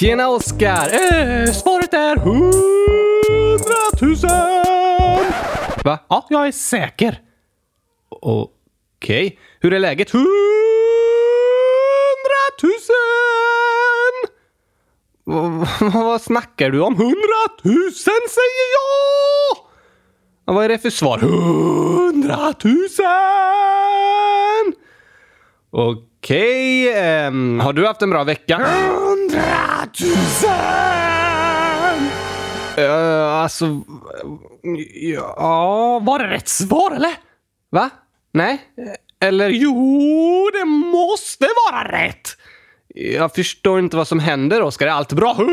Tjena Oskar! Svaret är 100 000! Va? Ja, jag är säker. Okej. Hur är läget? 100 000! Vad snackar du om? 100 000 säger jag! Vad är det för svar? 100 000! Okej, har du haft en bra vecka? 100 000! Alltså... Ja, var det rätt svar eller? Va? Nej? Eller jo, det måste vara rätt! Jag förstår inte vad som händer, Oskar. Är allt bra? 100 000!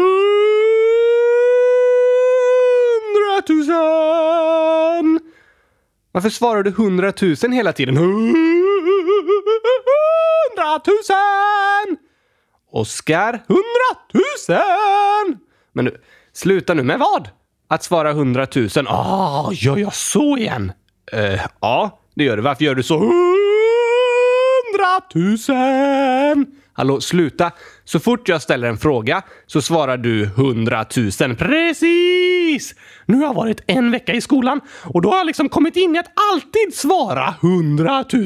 Varför svarar du 100 000 hela tiden? 100 000! Oskar, 100 000! Men nu, sluta nu med vad? Att svara 100 000. Gör jag så igen? Ja, det gör du. Varför gör du så? 100 000! Hallå, sluta. Så fort jag ställer en fråga så svarar du 100 000. Precis! Nu har jag varit en vecka i skolan och då har jag liksom kommit in i att alltid svara 100 000.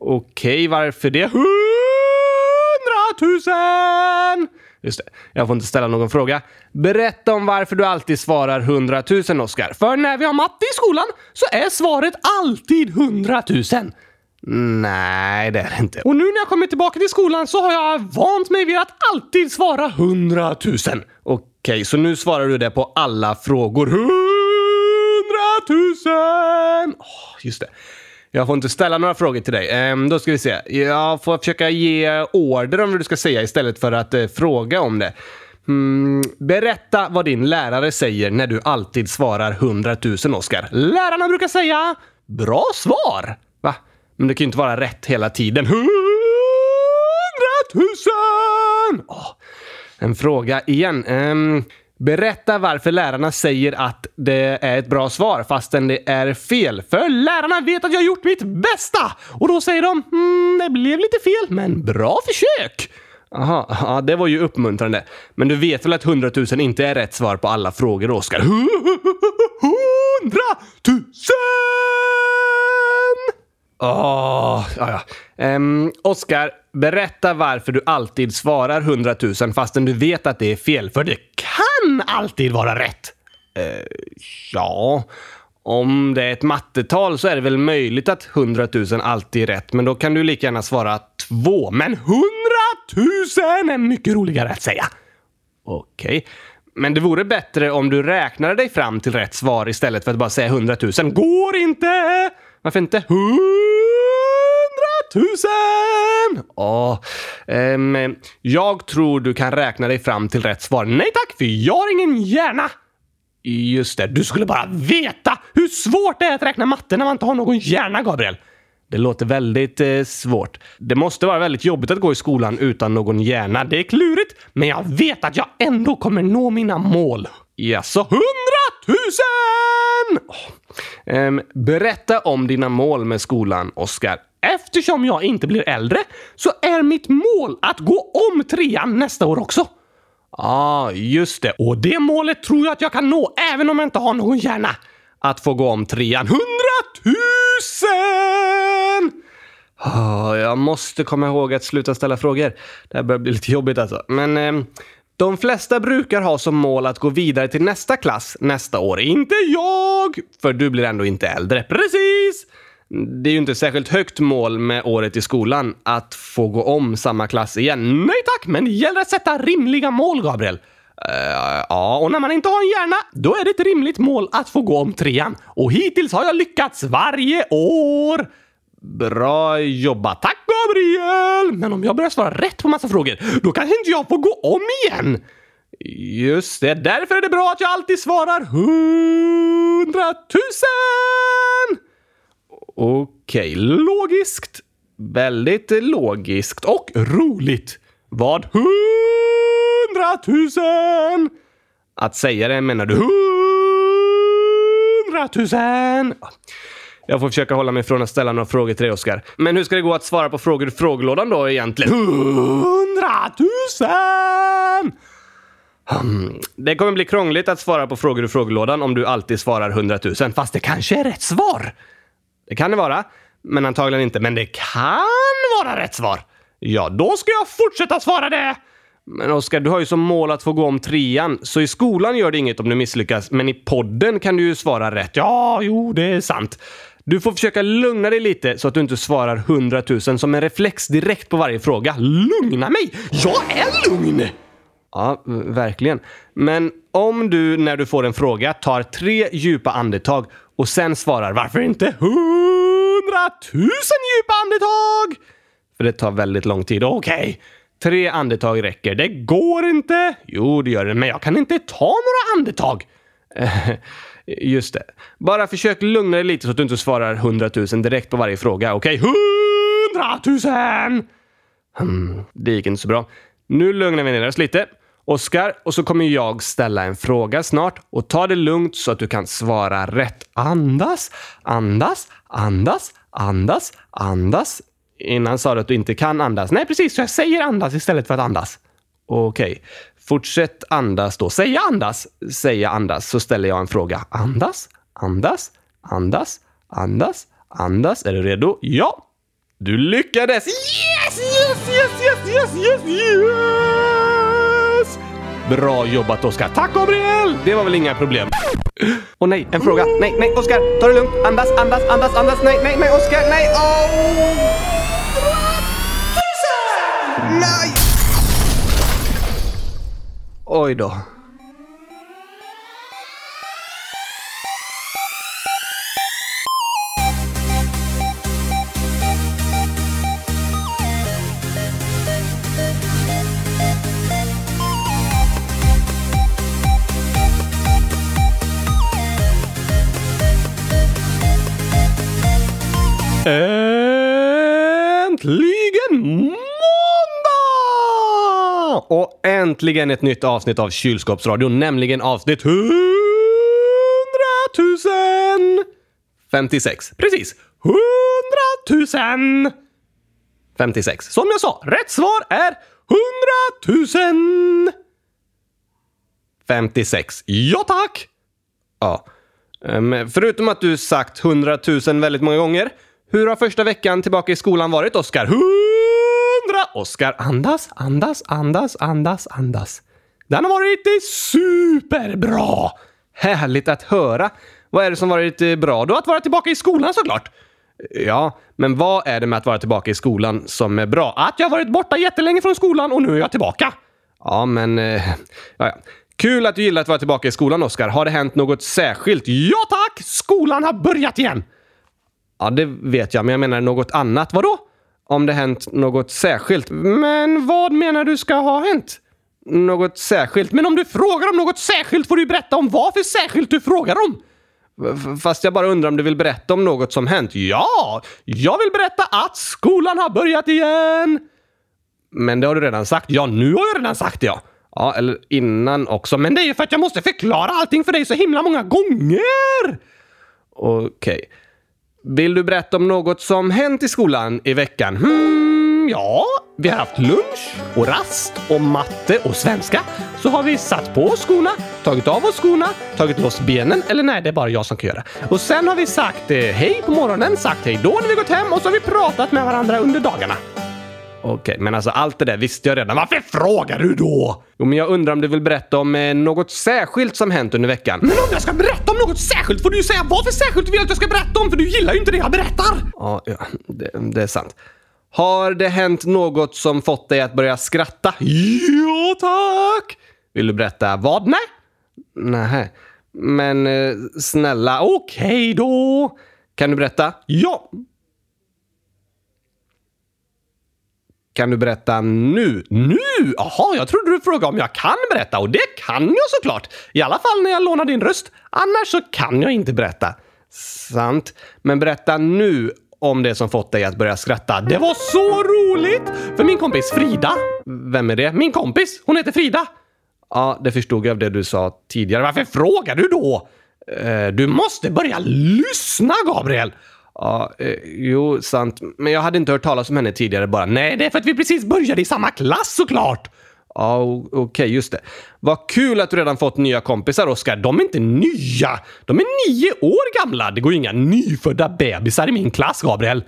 Okej, varför det? 100 000! Just det, jag får inte ställa någon fråga. Berätta om varför du alltid svarar 100 000, Oskar. För när vi har matte i skolan så är svaret alltid 100 000. Nej, det är det inte. Och nu när jag kommer tillbaka till skolan så har jag vant mig vid att alltid svara 100 000. Okej, så nu svarar du det på alla frågor. 100 000! Just det. Jag får inte ställa några frågor till dig. Då ska vi se. Jag får försöka ge order om vad du ska säga istället för att fråga om det. Berätta vad din lärare säger när du alltid svarar 100 000, Oskar. Lärarna brukar säga bra svar. Va? Men det kan ju inte vara rätt hela tiden. 100 000! En fråga igen. Berätta varför lärarna säger att det är ett bra svar fastän det är fel. För lärarna vet att jag har gjort mitt bästa. Och då säger de, det blev lite fel men bra försök. Aha, det var ju uppmuntrande. Men du vet väl att 100 000 inte är rätt svar på alla frågor, Oskar? 100 000! Oskar, berätta varför du alltid svarar 100 000 fastän du vet att det är fel. För det kan alltid vara rätt. Ja, om det är ett mattetal så är det väl möjligt att 100 000 alltid är rätt. Men då kan du lika gärna svara 2. Men 100 000 är mycket roligare att säga. Okej. Men det vore bättre om du räknade dig fram till rätt svar istället för att bara säga 100 000. Går inte! Varför inte? 100 000! Jag tror du kan räkna dig fram till rätt svar. Nej tack, för jag har ingen hjärna. Just det, du skulle bara veta hur svårt det är att räkna matte när man inte har någon hjärna, Gabriel. Det låter väldigt svårt. Det måste vara väldigt jobbigt att gå i skolan utan någon hjärna. Det är klurigt, men jag vet att jag ändå kommer nå mina mål. Jaså, 100 000! Berätta om dina mål med skolan, Oskar. Eftersom jag inte blir äldre så är mitt mål att gå om 3:an nästa år också. Just det. Och det målet tror jag att jag kan nå även om jag inte har någon hjärna. Att få gå om 3:an. 100 000! Jag måste komma ihåg att sluta ställa frågor. Det här börjar bli lite jobbigt alltså. Men... de flesta brukar ha som mål att gå vidare till nästa klass nästa år. Inte jag! För du blir ändå inte äldre. Precis! Det är ju inte ett särskilt högt mål med året i skolan att få gå om samma klass igen. Nej tack, men det gäller att sätta rimliga mål, Gabriel. Och när man inte har en hjärna, då är det ett rimligt mål att få gå om 3:an. Och hittills har jag lyckats varje år. Bra jobbat. Tack, Gabriel! Men om jag börjar svara rätt på massa frågor, då kanske inte jag får gå om igen. Just det, därför är det bra att jag alltid svarar 100 000! Okej, logiskt. Väldigt logiskt och roligt. Vad? 100 000! Att säga det menar du 100 000! Jag får försöka hålla mig från att ställa några frågor till dig, Oskar. Men hur ska det gå att svara på frågor i frågelådan då egentligen? 100 000! Det kommer bli krångligt att svara på frågor i frågelådan om du alltid svarar 100 000. Fast det kanske är rätt svar. Det kan det vara, men antagligen inte. Men det kan vara rätt svar. Ja, då ska jag fortsätta svara det. Men Oskar, du har ju som mål att få gå om trean. Så i skolan gör det inget om du misslyckas. Men i podden kan du ju svara rätt. Ja, jo, det är sant. Du får försöka lugna dig lite så att du inte svarar 100 000 som en reflex direkt på varje fråga. Lugna mig! Jag är lugn! Ja, verkligen. Men om du, när du får en fråga, tar 3 djupa andetag och sen svarar varför inte 100 000 djupa andetag? För det tar väldigt lång tid. Okej. 3 andetag räcker. Det går inte. Jo, det gör det. Men jag kan inte ta några andetag. Just det. Bara försök lugna dig lite så att du inte svarar 100 000 direkt på varje fråga. Okej, 100 000! Det gick inte så bra. Nu lugnar vi ner oss lite, Oskar. Och så kommer jag ställa en fråga snart. Och ta det lugnt så att du kan svara rätt. Andas, andas, andas, andas, andas. Innan sa du att du inte kan andas. Nej, precis. Så jag säger andas istället för att andas. Okej. Fortsätt andas då. Säga andas. Så ställer jag en fråga. Andas, andas, andas, andas, andas. Är du redo? Ja! Du lyckades! Yes! Bra jobbat, Oskar. Tack, Gabriel! Det var väl inga problem. Åh nej, en fråga. Nej, Oskar. Ta det lugnt. Andas. Nej, Oskar. Nej, Nej! Oj då. Äntligen måndag! Och äntligen ett nytt avsnitt av Kylskåpsradion, nämligen avsnitt 100 056. Precis, 100 056. Som jag sa, rätt svar är 100 056. Ja tack! Ja, men förutom att du sagt 100 000 väldigt många gånger, hur har första veckan tillbaka i skolan varit, Oskar? 100! Oskar, andas. Den har varit superbra! Härligt att höra. Vad är det som varit bra då? Att vara tillbaka i skolan såklart. Ja, men vad är det med att vara tillbaka i skolan som är bra? Att jag har varit borta jättelänge från skolan och nu är jag tillbaka. Ja, men... Ja. Kul att du gillar att vara tillbaka i skolan, Oskar. Har det hänt något särskilt? Ja tack! Skolan har börjat igen! Ja, det vet jag, men jag menar något annat. Vadå? Om det hänt något särskilt. Men vad menar du ska ha hänt? Något särskilt. Men om du frågar om något särskilt får du berätta om vad för särskilt du frågar om. Fast jag bara undrar om du vill berätta om något som hänt. Ja, jag vill berätta att skolan har börjat igen. Men det har du redan sagt. Ja, nu har jag redan sagt det, ja. Ja, eller innan också. Men det är ju för att jag måste förklara allting för dig så himla många gånger. Okej. Vill du berätta om något som hänt i skolan i veckan? Ja, vi har haft lunch och rast och matte och svenska. Så har vi satt på skorna, tagit av oss skorna, tagit loss benen. Eller nej, det är bara jag som kan göra. Och sen har vi sagt hej på morgonen, sagt hej då när vi gått hem. Och så har vi pratat med varandra under dagarna. Okej, men alltså allt det där visste jag redan. Varför frågar du då? Jo, men jag undrar om du vill berätta om något särskilt som hänt under veckan. Men om jag ska berätta om något särskilt får du ju säga vad för särskilt du vill att jag ska berätta om. För du gillar ju inte det jag berättar. Ja, det är sant. Har det hänt något som fått dig att börja skratta? Ja, tack! Vill du berätta vad? Nej. Men snälla, okej då. Kan du berätta? Ja. Kan du berätta nu? Nu? Aha, jag trodde du frågade om jag kan berätta. Och det kan jag såklart. I alla fall när jag lånar din röst. Annars så kan jag inte berätta. Sant. Men berätta nu om det som fått dig att börja skratta. Det var så roligt! För min kompis Frida. Vem är det? Min kompis. Hon heter Frida. Ja, det förstod jag av det du sa tidigare. Varför frågar du då? Du måste börja lyssna, Gabriel. Ja, jo, sant. Men jag hade inte hört talas om henne tidigare bara. Nej, det är för att vi precis började i samma klass såklart. Ja, okej, just det. Vad kul att du redan fått nya kompisar, Oskar. De är inte nya. De är 9 år gamla. Det går ju inga nyfödda bebisar i min klass, Gabriel.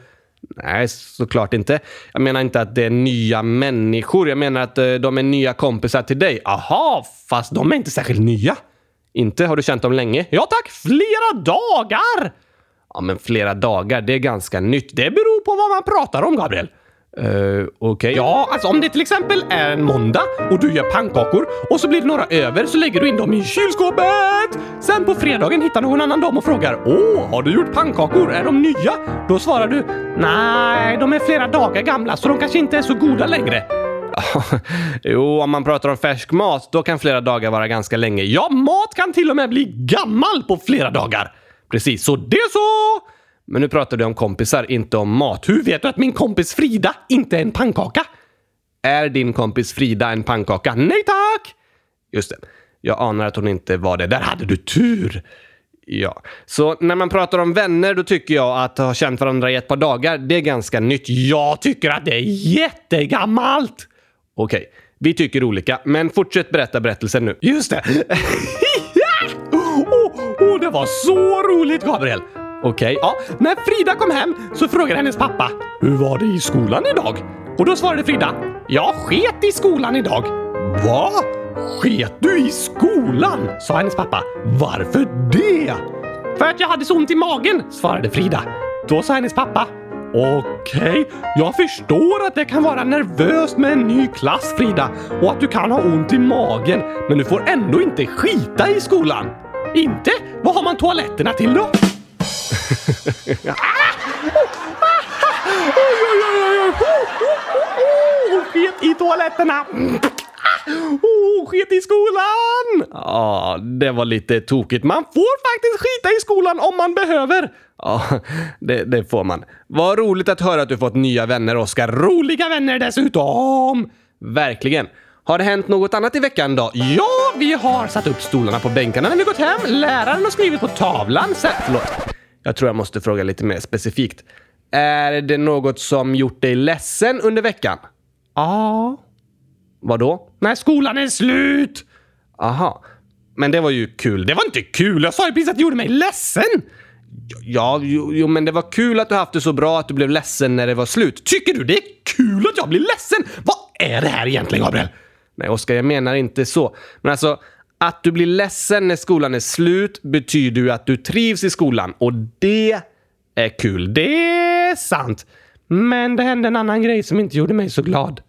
Nej, såklart inte. Jag menar inte att det är nya människor. Jag menar att de är nya kompisar till dig. Aha, fast de är inte särskilt nya. Inte? Har du känt dem länge? Ja tack, flera dagar! Ja, men flera dagar, det är ganska nytt. Det beror på vad man pratar om, Gabriel. Okej. Ja, alltså om det till exempel är en måndag och du gör pannkakor och så blir det några över så lägger du in dem i kylskåpet. Sen på fredagen hittar någon annan dem och frågar: åh, har du gjort pannkakor? Är de nya? Då svarar du: nej, de är flera dagar gamla så de kanske inte är så goda längre. Jo, om man pratar om färsk mat då kan flera dagar vara ganska länge. Ja, mat kan till och med bli gammal på flera dagar. Precis, så det är så. Men nu pratar du om kompisar, inte om mat. Hur vet du att min kompis Frida inte är en pannkaka? Är din kompis Frida en pannkaka? Nej tack! Just det, jag anar att hon inte var det. Där hade du tur! Ja, så när man pratar om vänner då tycker jag att ha känt varandra i ett par dagar, det är ganska nytt. Jag tycker att det är jättegammalt! Okej, vi tycker olika, men fortsätt berätta berättelsen nu. Just det! Oh, det var så roligt, Gabriel! Okej, ja. När Frida kom hem så frågade hennes pappa: hur var det i skolan idag? Och då svarade Frida: jag sket i skolan idag. Va? Sket du i skolan? Sa hennes pappa. Varför det? För att jag hade så ont i magen, svarade Frida. Då sa hennes pappa: okej, jag förstår att det kan vara nervöst med en ny klass, Frida. Och att du kan ha ont i magen. Men du får ändå inte skita i skolan. Inte? Vad har man toaletterna till då? Sket i toaletterna. Sket i skolan. Ja, det var lite tokigt. Man får faktiskt skita i skolan om man behöver. Ja, det får man. Vad roligt att höra att du fått nya vänner, Oskar. Roliga vänner dessutom. Verkligen. Har det hänt något annat i veckan då? Ja, vi har satt upp stolarna på bänkarna när vi gått hem. Läraren har skrivit på tavlan. Förlåt. Jag tror jag måste fråga lite mer specifikt. Är det något som gjort dig ledsen under veckan? Ja. Vadå? Nej, skolan är slut! Aha. Men det var ju kul. Det var inte kul. Jag sa ju precis att det gjorde mig ledsen. Ja, jo, men det var kul att du haft det så bra att du blev ledsen när det var slut. Tycker du det är kul att jag blir ledsen? Vad är det här egentligen, Gabriel? Nej, Oskar, jag menar inte så. Men alltså, att du blir ledsen när skolan är slut betyder ju att du trivs i skolan. Och det är kul. Det är sant. Men det hände en annan grej som inte gjorde mig så glad.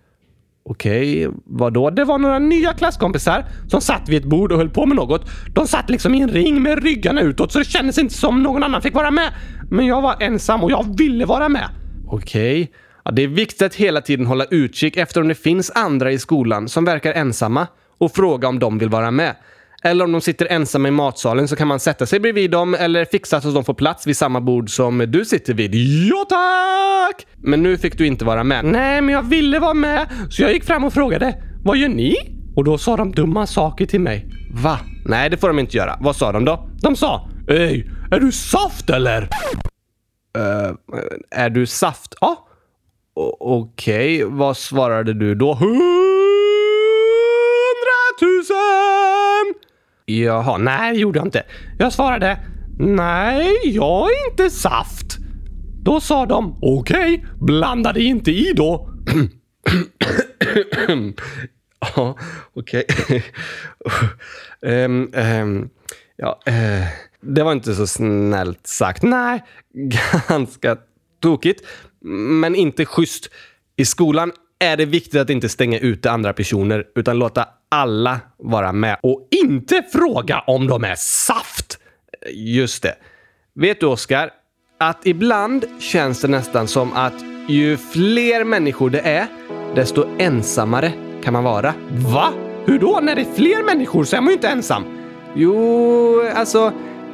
Okej, vadå? Det var några nya klasskompisar som satt vid ett bord och höll på med något. De satt liksom i en ring med ryggarna utåt så det kändes inte som någon annan fick vara med. Men jag var ensam och jag ville vara med. Okej. Ja, det är viktigt att hela tiden hålla utkik efter om det finns andra i skolan som verkar ensamma och fråga om de vill vara med. Eller om de sitter ensamma i matsalen så kan man sätta sig bredvid dem eller fixa så att de får plats vid samma bord som du sitter vid. Ja tack! Men nu fick du inte vara med. Nej, men jag ville vara med så jag gick fram och frågade: vad gör ni? Och då sa de dumma saker till mig. Va? Nej, det får de inte göra. Vad sa de då? De sa: ej, är du saft eller? Är du saft? Ja. Okej, vad svarade du då? 100 000! Jaha, nej, det gjorde jag inte. Jag svarade: nej, jag är inte saft. Då sa de: okej, blanda dig inte i då. Ja, okej. Det var inte så snällt sagt. Nej, ganska tokigt. Men inte schysst. I skolan är det viktigt att inte stänga ute andra personer utan låta alla vara med. Och inte fråga om de är saft. Just det. Vet du, Oskar, att ibland känns det nästan som att ju fler människor det är, desto ensammare kan man vara. Va? Hur då? När det är fler människor så är man ju inte ensam. Jo, alltså,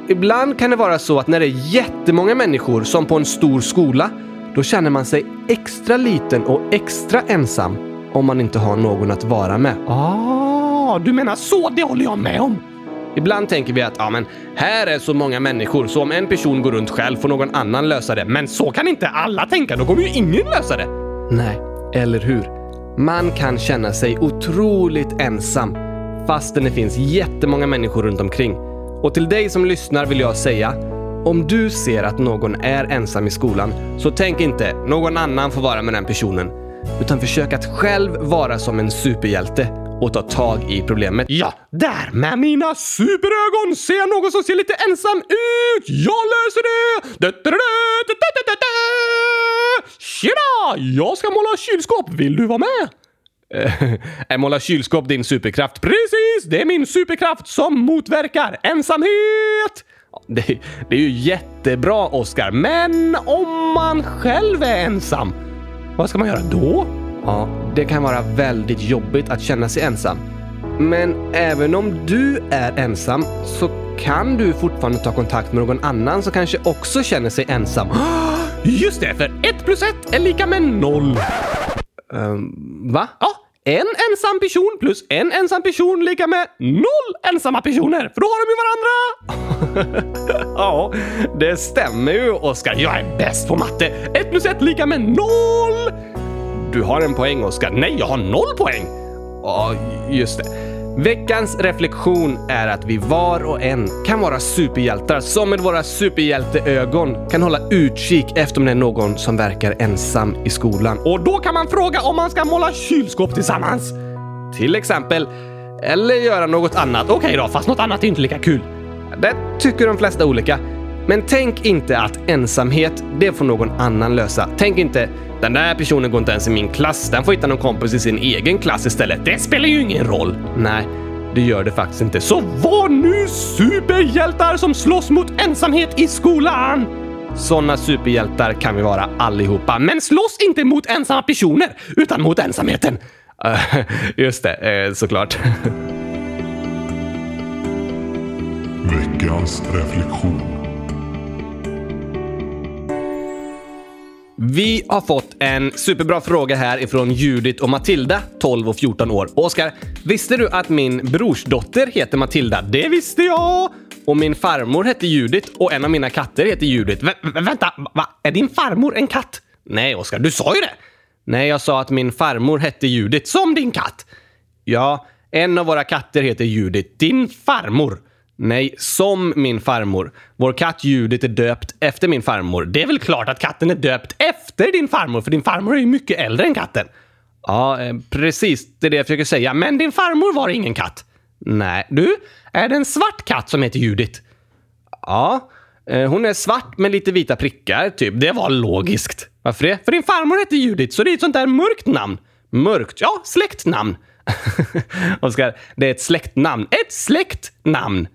ibland kan det vara så att när det är jättemånga människor som på en stor skola, då känner man sig extra liten och extra ensam om man inte har någon att vara med. Ah, du menar så, det håller jag med om. Ibland tänker vi att men här är så många människor så om en person går runt själv får någon annan lösa det. Men så kan inte alla tänka, då kommer ju ingen lösa det. Nej, eller hur? Man kan känna sig otroligt ensam fastän det finns jättemånga människor runt omkring. Och till dig som lyssnar vill jag säga, om du ser att någon är ensam i skolan, så tänk inte någon annan får vara med den personen, utan försök att själv vara som en superhjälte och ta tag i problemet. Ja, där med mina superögon ser jag någon som ser lite ensam ut. Jag löser det. Tjena, jag ska måla kylskåp. Vill du vara med? Är måla kylskåp din superkraft? Precis, det är min superkraft som motverkar ensamhet. Det är ju jättebra, Oscar. Men om man själv är ensam, vad ska man göra då? Ja, det kan vara väldigt jobbigt att känna sig ensam. Men även om du är ensam så kan du fortfarande ta kontakt med någon annan som kanske också känner sig ensam. Just det, för 1 + 1 = 0. Va? Ja, en ensam person plus en ensam person = 0 ensamma personer. För då har de ju varandra. Ja, det stämmer ju, Oskar. Jag är bäst på matte. 1 + 1 = 0. Du har en poäng, Oskar. Nej, jag har 0 poäng. Ja, just det. Veckans reflektion är att vi var och en kan vara superhjältar som med våra superhjälteögon kan hålla utkik efter om det är någon som verkar ensam i skolan. Och då kan man fråga om man ska måla kylskåp tillsammans, till exempel. Eller göra något annat. Okej då, fast något annat är inte lika kul. Det tycker de flesta olika. Men tänk inte att ensamhet, det får någon annan lösa. Tänk inte, den där personen går inte ens i min klass, den får hitta någon kompis i sin egen klass istället. Det spelar ju ingen roll. Nej, det gör det faktiskt inte. Så var nu superhjältar som slåss mot ensamhet i skolan. Såna superhjältar kan vi vara allihopa. Men slåss inte mot ensamma personer, utan mot ensamheten. Just det, såklart. Veckans reflektion. Vi har fått en superbra fråga här ifrån Judith och Matilda, 12 och 14 år. Oskar, visste du att min brorsdotter heter Matilda? Det visste jag! Och min farmor heter Judith och en av mina katter heter Judith. Vänta, va? Är din farmor en katt? Nej, Oskar, du sa ju det! Nej, jag sa att min farmor hette Judith som din katt. Ja, en av våra katter heter Judith. Din farmor? Nej, som min farmor. Vår katt Judith är döpt efter min farmor. Det är väl klart att katten är döpt efter din farmor, för din farmor är ju mycket äldre än katten. Ja, precis, det är det jag försöker säga. Men din farmor var ingen katt. Nej, du, är det en svart katt som heter Judith? Ja, hon är svart med lite vita prickar, typ. Det var logiskt. Varför det? För din farmor heter Judith, så det är ett sånt där mörkt namn. Mörkt, ja, släktnamn. Oskar, det är ett släktnamn. Ett släktnamn.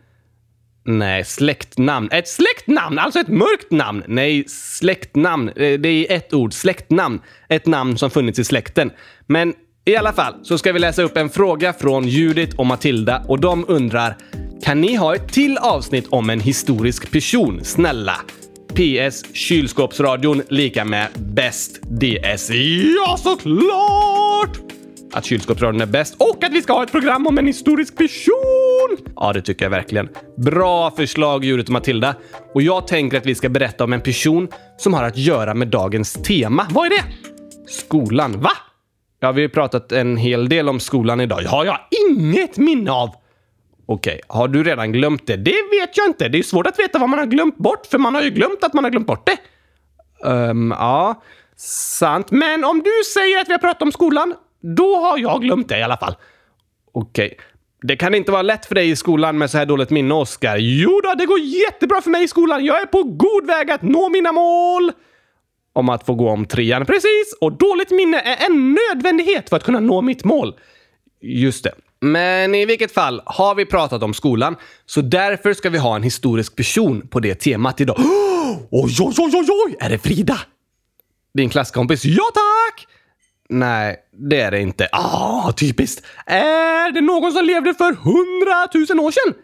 Nej, släktnamn. Ett släktnamn, alltså ett mörkt namn. Nej, släktnamn. Det är ett ord, släktnamn. Ett namn som funnits i släkten. Men i alla fall så ska vi läsa upp en fråga från Judith och Matilda. Och de undrar, kan ni ha ett till avsnitt om en historisk person? Snälla. PS, kylskåpsradion / bäst DS. Ja, såklart! Att kylskåpsradion är bäst och att vi ska ha ett program om en historisk person. Ja, det tycker jag verkligen. Bra förslag, Judith och Matilda. Och jag tänker att vi ska berätta om en person som har att göra med dagens tema. Vad är det? Skolan, va? Ja, vi har pratat en hel del om skolan idag. Ja, jag har inget minne av. Okej, har du redan glömt det? Det vet jag inte. Det är svårt att veta vad man har glömt bort, för man har ju glömt att man har glömt bort det. Ja, sant. Men om du säger att vi har pratat om skolan, då har jag glömt det i alla fall. Okej. Det kan inte vara lätt för dig i skolan med så här dåligt minne, Oskar. Jo då, det går jättebra för mig i skolan. Jag är på god väg att nå mina mål. Om att få gå om 3:an. Precis, och dåligt minne är en nödvändighet för att kunna nå mitt mål. Just det. Men i vilket fall har vi pratat om skolan, så därför ska vi ha en historisk person på det temat idag. Oj, är det Frida? Din klasskompis? Ja, tack! Nej, det är det inte. Typiskt. Är det någon som levde för 100 000 år sedan?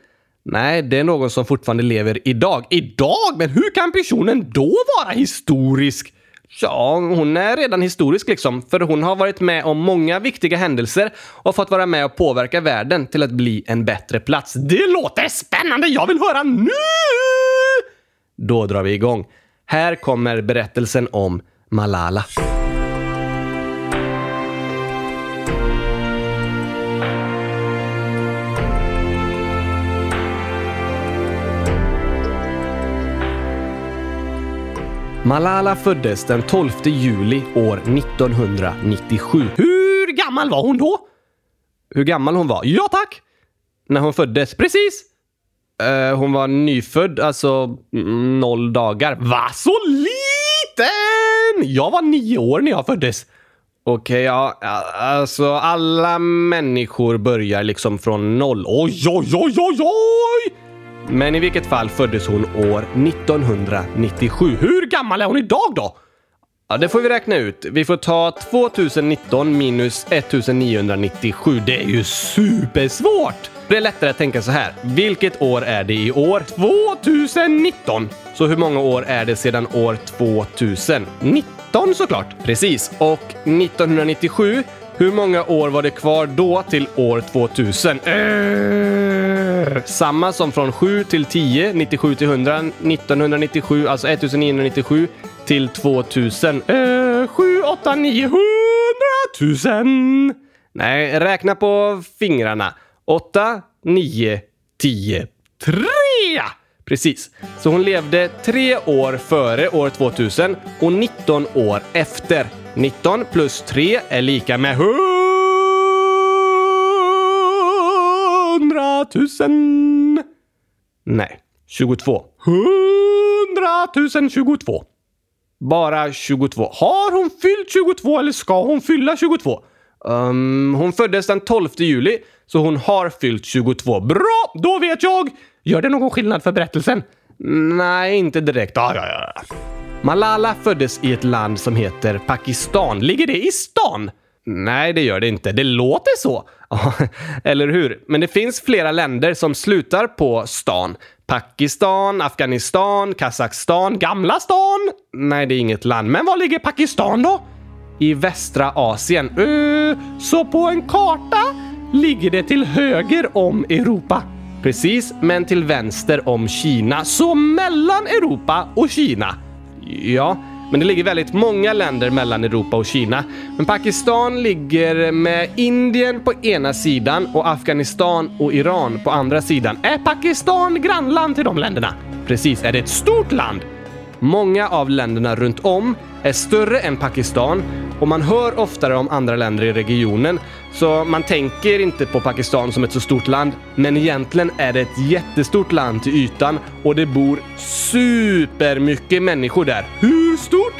Nej, det är någon som fortfarande lever idag. Idag? Men hur kan personen då vara historisk? Ja, hon är redan historisk liksom. För hon har varit med om många viktiga händelser och fått vara med och påverka världen till att bli en bättre plats. Det låter spännande, jag vill höra nu! Då drar vi igång. Här kommer berättelsen om Malala. Malala föddes den 12 juli år 1997. Hur gammal var hon då? Hur gammal hon var? Ja tack! När hon föddes, precis! Hon var nyfödd, alltså 0 dagar. Va? Så liten! Jag var 9 år när jag föddes. Okej, ja, alltså alla människor börjar liksom från 0. Oj, oj, oj, oj, oj! Men i vilket fall föddes hon år 1997. Hur gammal är hon idag då? Ja, det får vi räkna ut. Vi får ta 2019 minus 1997. Det är ju supersvårt! Det är lättare att tänka så här. Vilket år är det i år? 2019! Så hur många år är det sedan år 2000? 19 såklart. Precis. Och 1997, hur många år var det kvar då till år 2000? Samma som från 7 till 10, 97 till 100, 1997, alltså 1997 till 2000. 7, 8, 900 000! Nej, räkna på fingrarna. 8, 9, 10, 3! Precis. Så hon levde 3 år före år 2000 och 19 år efter. 19 plus 3 är lika med 100 000. Nej, 22. 100 022. Bara 22. Har hon fyllt 22 eller ska hon fylla 22? Hon föddes den 12 juli, så hon har fyllt 22. Bra, då vet jag! Gör det någon skillnad för berättelsen? Nej, inte direkt. Ja. Malala föddes i ett land som heter Pakistan. Ligger det i stan? Nej, det gör det inte. Det låter så. Eller hur? Men det finns flera länder som slutar på stan. Pakistan, Afghanistan, Kazakstan, Gamla stan. Nej, det är inget land. Men var ligger Pakistan då? I västra Asien. Så på en karta ligger det till höger om Europa. Precis, men till vänster om Kina. Så mellan Europa och Kina. Ja, men det ligger väldigt många länder mellan Europa och Kina. Men Pakistan ligger med Indien på ena sidan och Afghanistan och Iran på andra sidan. Är Pakistan grannland till de länderna? Precis, är det ett stort land? Många av länderna runt om är större än Pakistan och man hör oftare om andra länder i regionen, så man tänker inte på Pakistan som ett så stort land, men egentligen är det ett jättestort land till ytan och det bor supermycket människor där. Hur stort?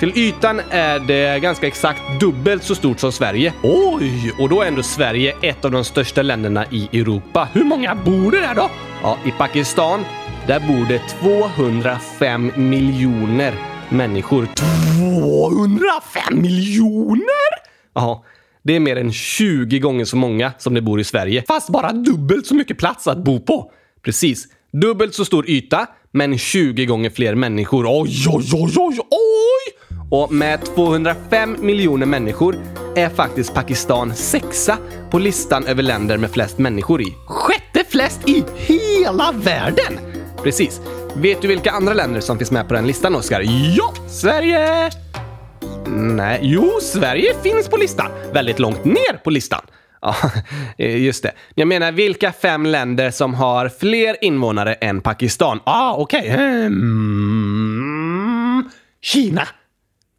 Till ytan är det ganska exakt dubbelt så stort som Sverige. Oj, och då är ändå Sverige ett av de största länderna i Europa. Hur många bor det där då? Ja, i Pakistan, där bor det 205 miljoner människor. 205 miljoner? Ja, det är mer än 20 gånger så många som det bor i Sverige. Fast bara dubbelt så mycket plats att bo på. Precis, dubbelt så stor yta, men 20 gånger fler människor. Oj, oj, oj, oj, oj! Och med 205 miljoner människor är faktiskt Pakistan 6:a på listan över länder med flest människor i. 6:e flest i hela världen! Precis. Vet du vilka andra länder som finns med på den listan, Oskar? Ja, Sverige! Nej, jo, Sverige finns på listan. Väldigt långt ner på listan. Ja, just det. Jag menar, vilka 5 länder som har fler invånare än Pakistan? Ah, okej. Kina.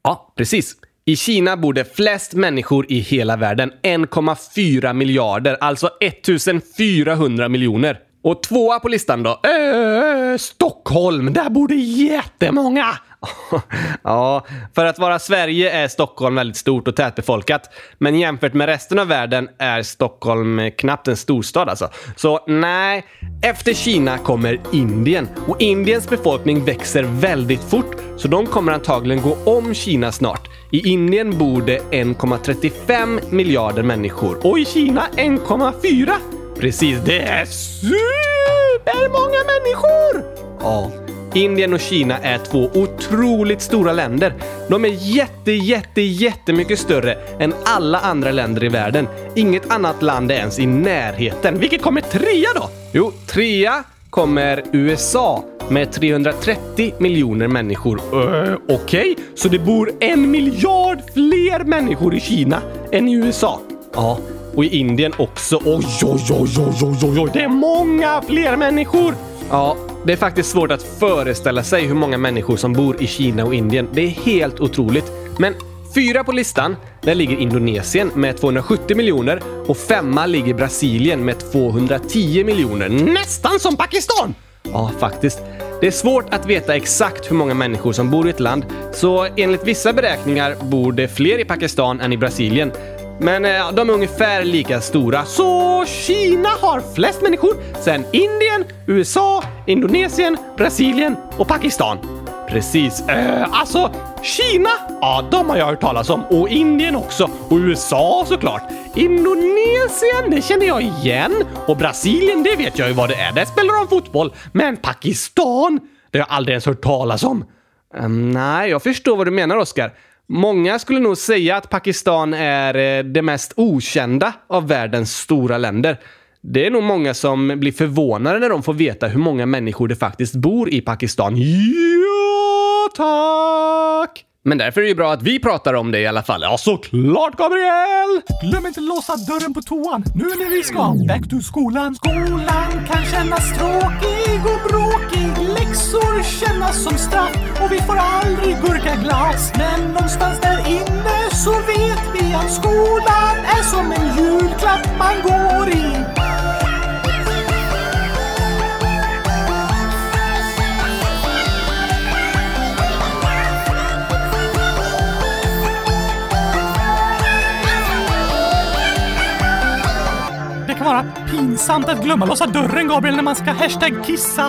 Ja, precis. I Kina bor det flest människor i hela världen. 1,4 miljarder, alltså 1400 miljoner. Och 2:a på listan då? Stockholm, där bor det jättemånga! Ja, för att vara Sverige är Stockholm väldigt stort och tätbefolkat. Men jämfört med resten av världen är Stockholm knappt en storstad alltså. Så nej, efter Kina kommer Indien. Och Indiens befolkning växer väldigt fort, så de kommer antagligen gå om Kina snart. I Indien bor det 1,35 miljarder människor. Och i Kina 1,4. Precis, det är supermånga människor! Ja, Indien och Kina är 2 otroligt stora länder. De är jättemycket större än alla andra länder i världen. Inget annat land är ens i närheten. Vilket kommer 3:a då? Jo, 3:a kommer USA med 330 miljoner människor. Okej, så det bor 1 miljard fler människor i Kina än i USA. Ja. Och i Indien också. Oj, oj, oj, oj, oj, oj, oj. Det är många fler människor. Ja, Det är faktiskt svårt att föreställa sig hur många människor som bor i Kina och Indien. Det är helt otroligt. Men 4 på listan, där ligger Indonesien med 270 miljoner och 5 ligger Brasilien med 210 miljoner. Nästan som Pakistan! Ja, faktiskt. Det är svårt att veta exakt hur många människor som bor i ett land, så enligt vissa beräkningar bor det fler i Pakistan än i Brasilien. Men de är ungefär lika stora. Så Kina har flest människor, sen Indien, USA, Indonesien, Brasilien och Pakistan. Precis. Alltså, Kina, ja, de har jag hört talas om. Och Indien också. Och USA såklart. Indonesien, det känner jag igen. Och Brasilien, det vet jag ju vad det är. Där spelar de fotboll. Men Pakistan, det har jag aldrig ens hört talas om. Nej, jag förstår vad du menar, Oskar. Många skulle nog säga att Pakistan är det mest okända av världens stora länder. Det är nog många som blir förvånade när de får veta hur många människor det faktiskt bor i Pakistan. Ja, tack! Men därför är det bra att vi pratar om det i alla fall. Ja, såklart, Gabriel! Glöm inte låsa dörren på toan. Nu när vi ska back to skolan. Skolan kan kännas tråkig och bråkig. Läxor kännas som straff. Och vi får aldrig gurka glass. Men någonstans där inne så vet vi att skolan är som en julklapp man går i. Det kan vara pinsamt att glömma låsa dörren, Gabriel, när man ska hashtag kissa.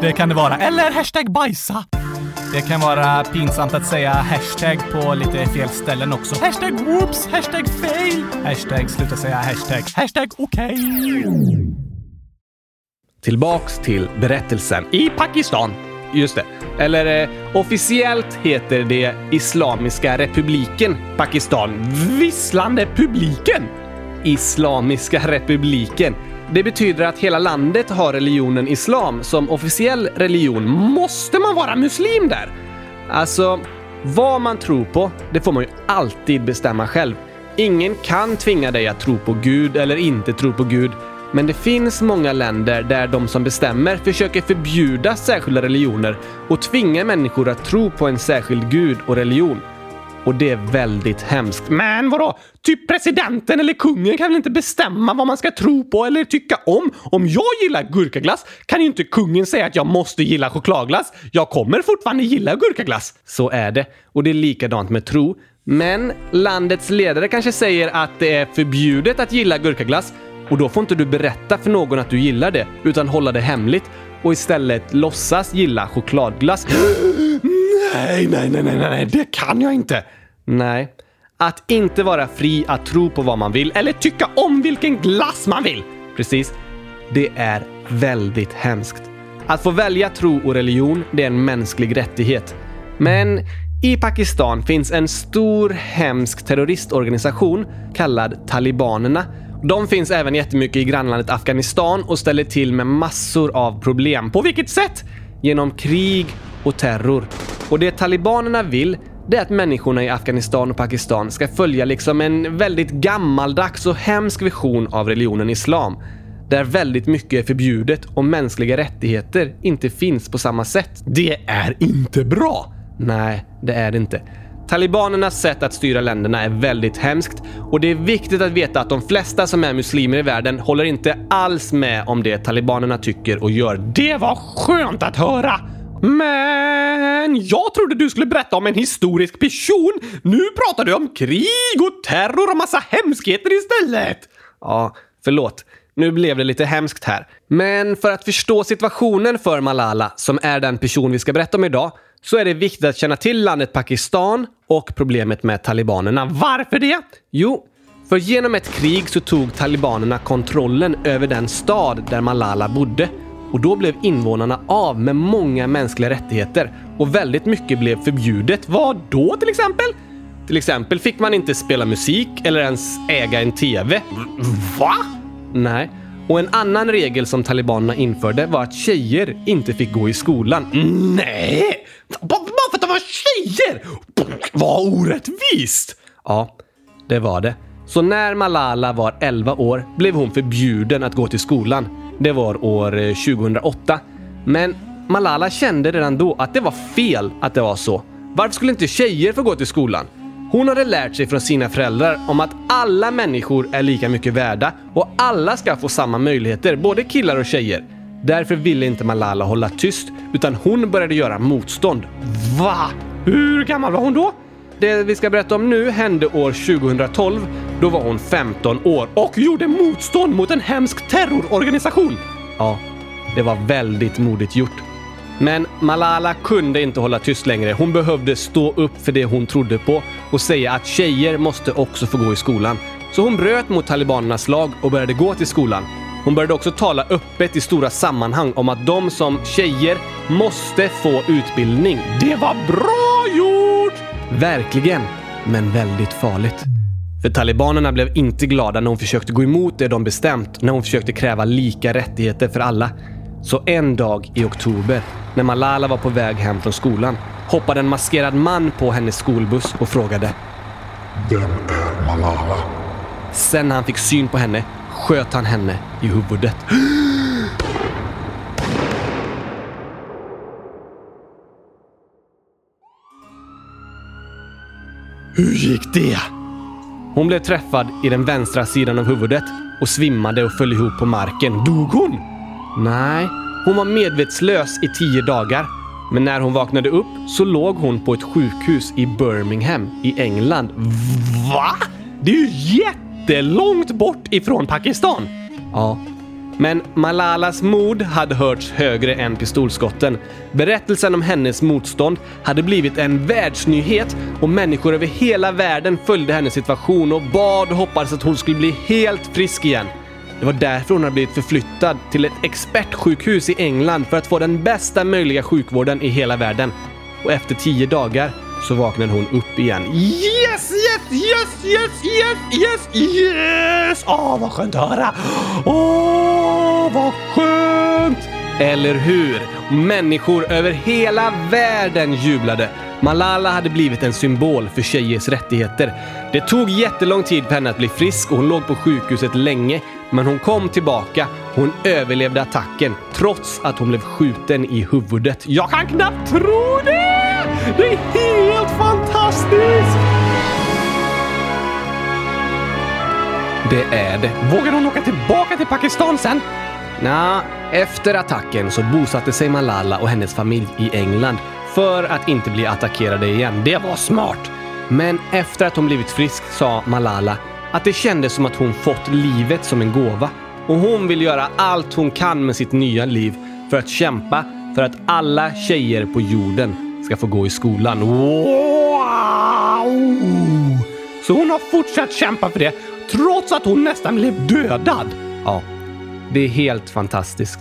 Det kan det vara. Eller hashtag bajsa. Det kan vara pinsamt att säga hashtag på lite fel ställen också. Hashtag whoops, hashtag fail. Hashtag sluta säga hashtag. Hashtag okej. Tillbaks till berättelsen. I Pakistan. Just det. Eller officiellt heter det Islamiska republiken Pakistan. Visslande publiken. Islamiska republiken. Det betyder att hela landet har religionen islam som officiell religion. Måste man vara muslim där? Alltså, vad man tror på, det får man ju alltid bestämma själv. Ingen kan tvinga dig att tro på Gud eller inte tro på Gud. Men det finns många länder där de som bestämmer försöker förbjuda särskilda religioner och tvinga människor att tro på en särskild gud och religion. Och det är väldigt hemskt. Men vadå? Typ presidenten eller kungen kan väl inte bestämma vad man ska tro på eller tycka om? Om jag gillar gurkaglass kan ju inte kungen säga att jag måste gilla chokladglass. Jag kommer fortfarande gilla gurkaglass. Så är det. Och det är likadant med tro. Men landets ledare kanske säger att det är förbjudet att gilla gurkaglass. Och då får inte du berätta för någon att du gillar det, utan hålla det hemligt. Och istället låtsas gilla chokladglass. Nej, det kan jag inte. Nej, att inte vara fri att tro på vad man vill eller tycka om vilken glass man vill. Precis, det är väldigt hemskt. Att få välja tro och religion, det är en mänsklig rättighet. Men i Pakistan finns en stor hemsk terroristorganisation kallad Talibanerna. De finns även jättemycket i grannlandet Afghanistan och ställer till med massor av problem. På vilket sätt? Genom krig och terror. Och det talibanerna vill, det är att människorna i Afghanistan och Pakistan ska följa liksom en väldigt gammaldags och hemsk vision av religionen islam. Där väldigt mycket är förbjudet och mänskliga rättigheter inte finns på samma sätt. Det är inte bra! Nej, det är det inte. Talibanernas sätt att styra länderna är väldigt hemskt. Och det är viktigt att veta att de flesta som är muslimer i världen håller inte alls med om det talibanerna tycker och gör. Det var skönt att höra! Men jag trodde du skulle berätta om en historisk person. Nu pratar du om krig och terror och massa hemskheter istället. Ja, förlåt. Nu blev det lite hemskt här. Men för att förstå situationen för Malala, som är den person vi ska berätta om idag, så är det viktigt att känna till landet Pakistan och problemet med talibanerna. Varför det? Jo, för genom ett krig så tog talibanerna kontrollen över den stad där Malala bodde. Och då blev invånarna av med många mänskliga rättigheter och väldigt mycket blev förbjudet. Vad då till exempel? Till exempel fick man inte spela musik eller ens äga en tv. Va? Nej. Och en annan regel som talibanerna införde var att tjejer inte fick gå i skolan. Nej! Bara för att de var tjejer! Vad orättvist! Ja, det var det. Så när Malala var 11 år blev hon förbjuden att gå till skolan. Det var år 2008. Men Malala kände redan då att det var fel att det var så. Varför skulle inte tjejer få gå till skolan? Hon hade lärt sig från sina föräldrar om att alla människor är lika mycket värda och alla ska få samma möjligheter, både killar och tjejer. Därför ville inte Malala hålla tyst, utan hon började göra motstånd. Va? Hur gammal var hon då? Det vi ska berätta om nu hände år 2012. Då var hon 15 år och gjorde motstånd mot en hemsk terrororganisation. Ja, det var väldigt modigt gjort. Men Malala kunde inte hålla tyst längre. Hon behövde stå upp för det hon trodde på och säga att tjejer måste också få gå i skolan. Så hon bröt mot talibanernas lag och började gå till skolan. Hon började också tala öppet i stora sammanhang om att de som tjejer måste få utbildning. Det var bra gjort! Verkligen, men väldigt farligt. För talibanerna blev inte glada när hon försökte gå emot det de bestämt, när hon försökte kräva lika rättigheter för alla. Så en dag i oktober, när Malala var på väg hem från skolan, hoppade en maskerad man på hennes skolbuss och frågade: "Vem är Malala?" Sen när han fick syn på henne sköt han henne i huvudet. Hur gick det? Hon blev träffad i den vänstra sidan av huvudet och svimmade och föll ihop på marken. Dog hon? Nej, hon var medvetslös i 10 dagar. Men när hon vaknade upp så låg hon på ett sjukhus i Birmingham i England. Va? Det är ju jättelångt bort ifrån Pakistan. Ja, men Malalas mod hade hörts högre än pistolskotten. Berättelsen om hennes motstånd hade blivit en världsnyhet och människor över hela världen följde hennes situation och bad och hoppades att hon skulle bli helt frisk igen. Det var därför hon hade blivit förflyttad till ett expertsjukhus i England för att få den bästa möjliga sjukvården i hela världen. Och efter 10 dagar så vaknade hon upp igen. Yes, yes, yes, yes, yes, yes, yes! Åh, vad skönt att höra! Åh, vad skönt! Eller hur? Människor över hela världen jublade. Malala hade blivit en symbol för tjejers rättigheter. Det tog jättelång tid för henne att bli frisk och hon låg på sjukhuset länge. Men hon kom tillbaka, hon överlevde attacken trots att hon blev skjuten i huvudet. Jag kan knappt tro det! Det är helt fantastiskt! Det är det. Vågar hon åka tillbaka till Pakistan sen? Nja, efter attacken så bosatte sig Malala och hennes familj i England för att inte bli attackerade igen. Det var smart! Men efter att hon blivit frisk sa Malala att det kändes som att hon fått livet som en gåva. Och hon vill göra allt hon kan med sitt nya liv för att kämpa för att alla tjejer på jorden ska få gå i skolan. Wow! Så hon har fortsatt kämpa för det trots att hon nästan blev dödad. Ja, det är helt fantastiskt.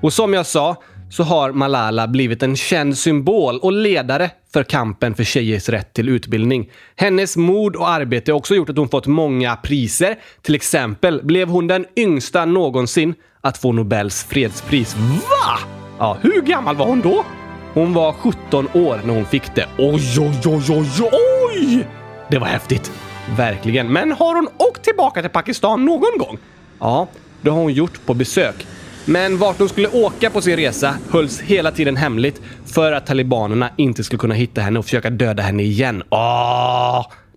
Och som jag sa så har Malala blivit en känd symbol och ledare för kampen för tjejers rätt till utbildning. Hennes mod och arbete har också gjort att hon fått många priser. Till exempel blev hon den yngsta någonsin att få Nobels fredspris. Va? Ja, hur gammal var hon då? Hon var 17 år när hon fick det. Oj, oj, oj, oj, oj! Det var häftigt. Verkligen. Men har hon åkt tillbaka till Pakistan någon gång? Ja, det har hon gjort på besök. Men vart hon skulle åka på sin resa hölls hela tiden hemligt för att talibanerna inte skulle kunna hitta henne och försöka döda henne igen.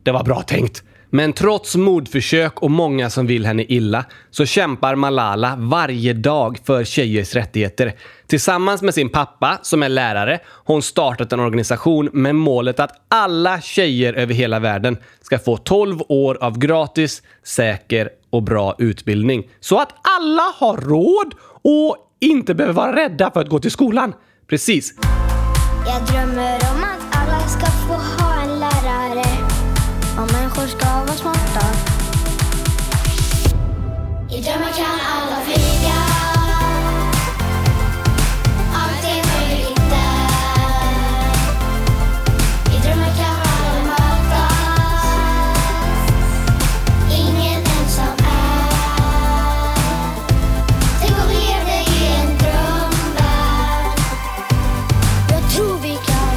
Det var bra tänkt. Men trots mordförsök och många som vill henne illa så kämpar Malala varje dag för tjejers rättigheter. Tillsammans med sin pappa som är lärare har hon startat en organisation med målet att alla tjejer över hela världen ska få 12 år av gratis, säker och bra utbildning. Så att alla har råd och inte behöver vara rädda för att gå till skolan. Precis. Jag drömmer om att alla ska få ha en lärare. Och människor ska vara smarta. I drömmar kan alla flyga. Allt är möjligt där. I drömmar kan alla mötas. Ingen ensam är. Tänk om levde i en drömvärld. Jag tror vi kan.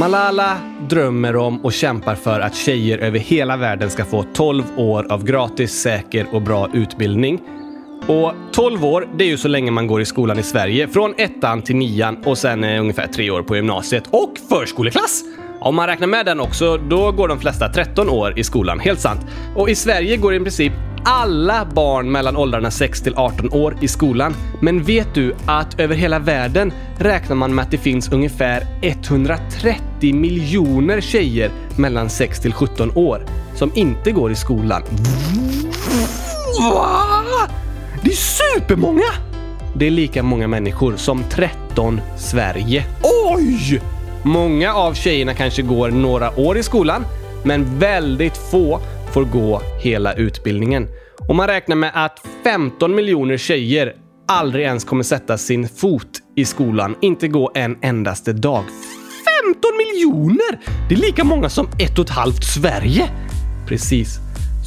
Malala drömmer om och kämpar för att tjejer över hela världen ska få 12 år av gratis, säker och bra utbildning. Och 12 år, det är ju så länge man går i skolan i Sverige. Från 1:an till 9:an och sen ungefär 3 år på gymnasiet och förskoleklass. Om man räknar med den också, då går de flesta 13 år i skolan, helt sant. Och i Sverige går i princip alla barn mellan åldrarna 6 till 18 år i skolan. Men vet du att över hela världen räknar man med att det finns ungefär 130 miljoner tjejer mellan 6 till 17 år som inte går i skolan? Det är supermånga! Det är lika många människor som 13 Sverige. Oj! Många av tjejerna kanske går några år i skolan, men väldigt få får gå hela utbildningen. Och man räknar med att 15 miljoner tjejer aldrig ens kommer sätta sin fot i skolan, inte gå en endaste dag. 15 miljoner! Det är lika många som 1,5 Sverige. Precis.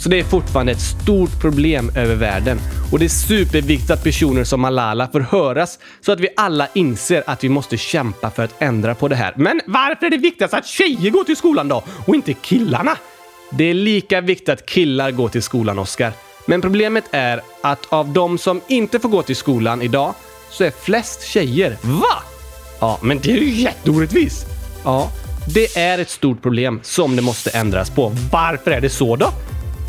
Så det är fortfarande ett stort problem över världen. Och det är superviktigt att personer som Malala förhöras så att vi alla inser att vi måste kämpa för att ändra på det här. Men varför är det viktigast att tjejer går till skolan då och inte killarna? Det är lika viktigt att killar går till skolan, Oscar. Men problemet är att av de som inte får gå till skolan idag så är flest tjejer. Va? Ja, men det är ju jätteorättvist. Ja, det är ett stort problem som det måste ändras på. Varför är det så då?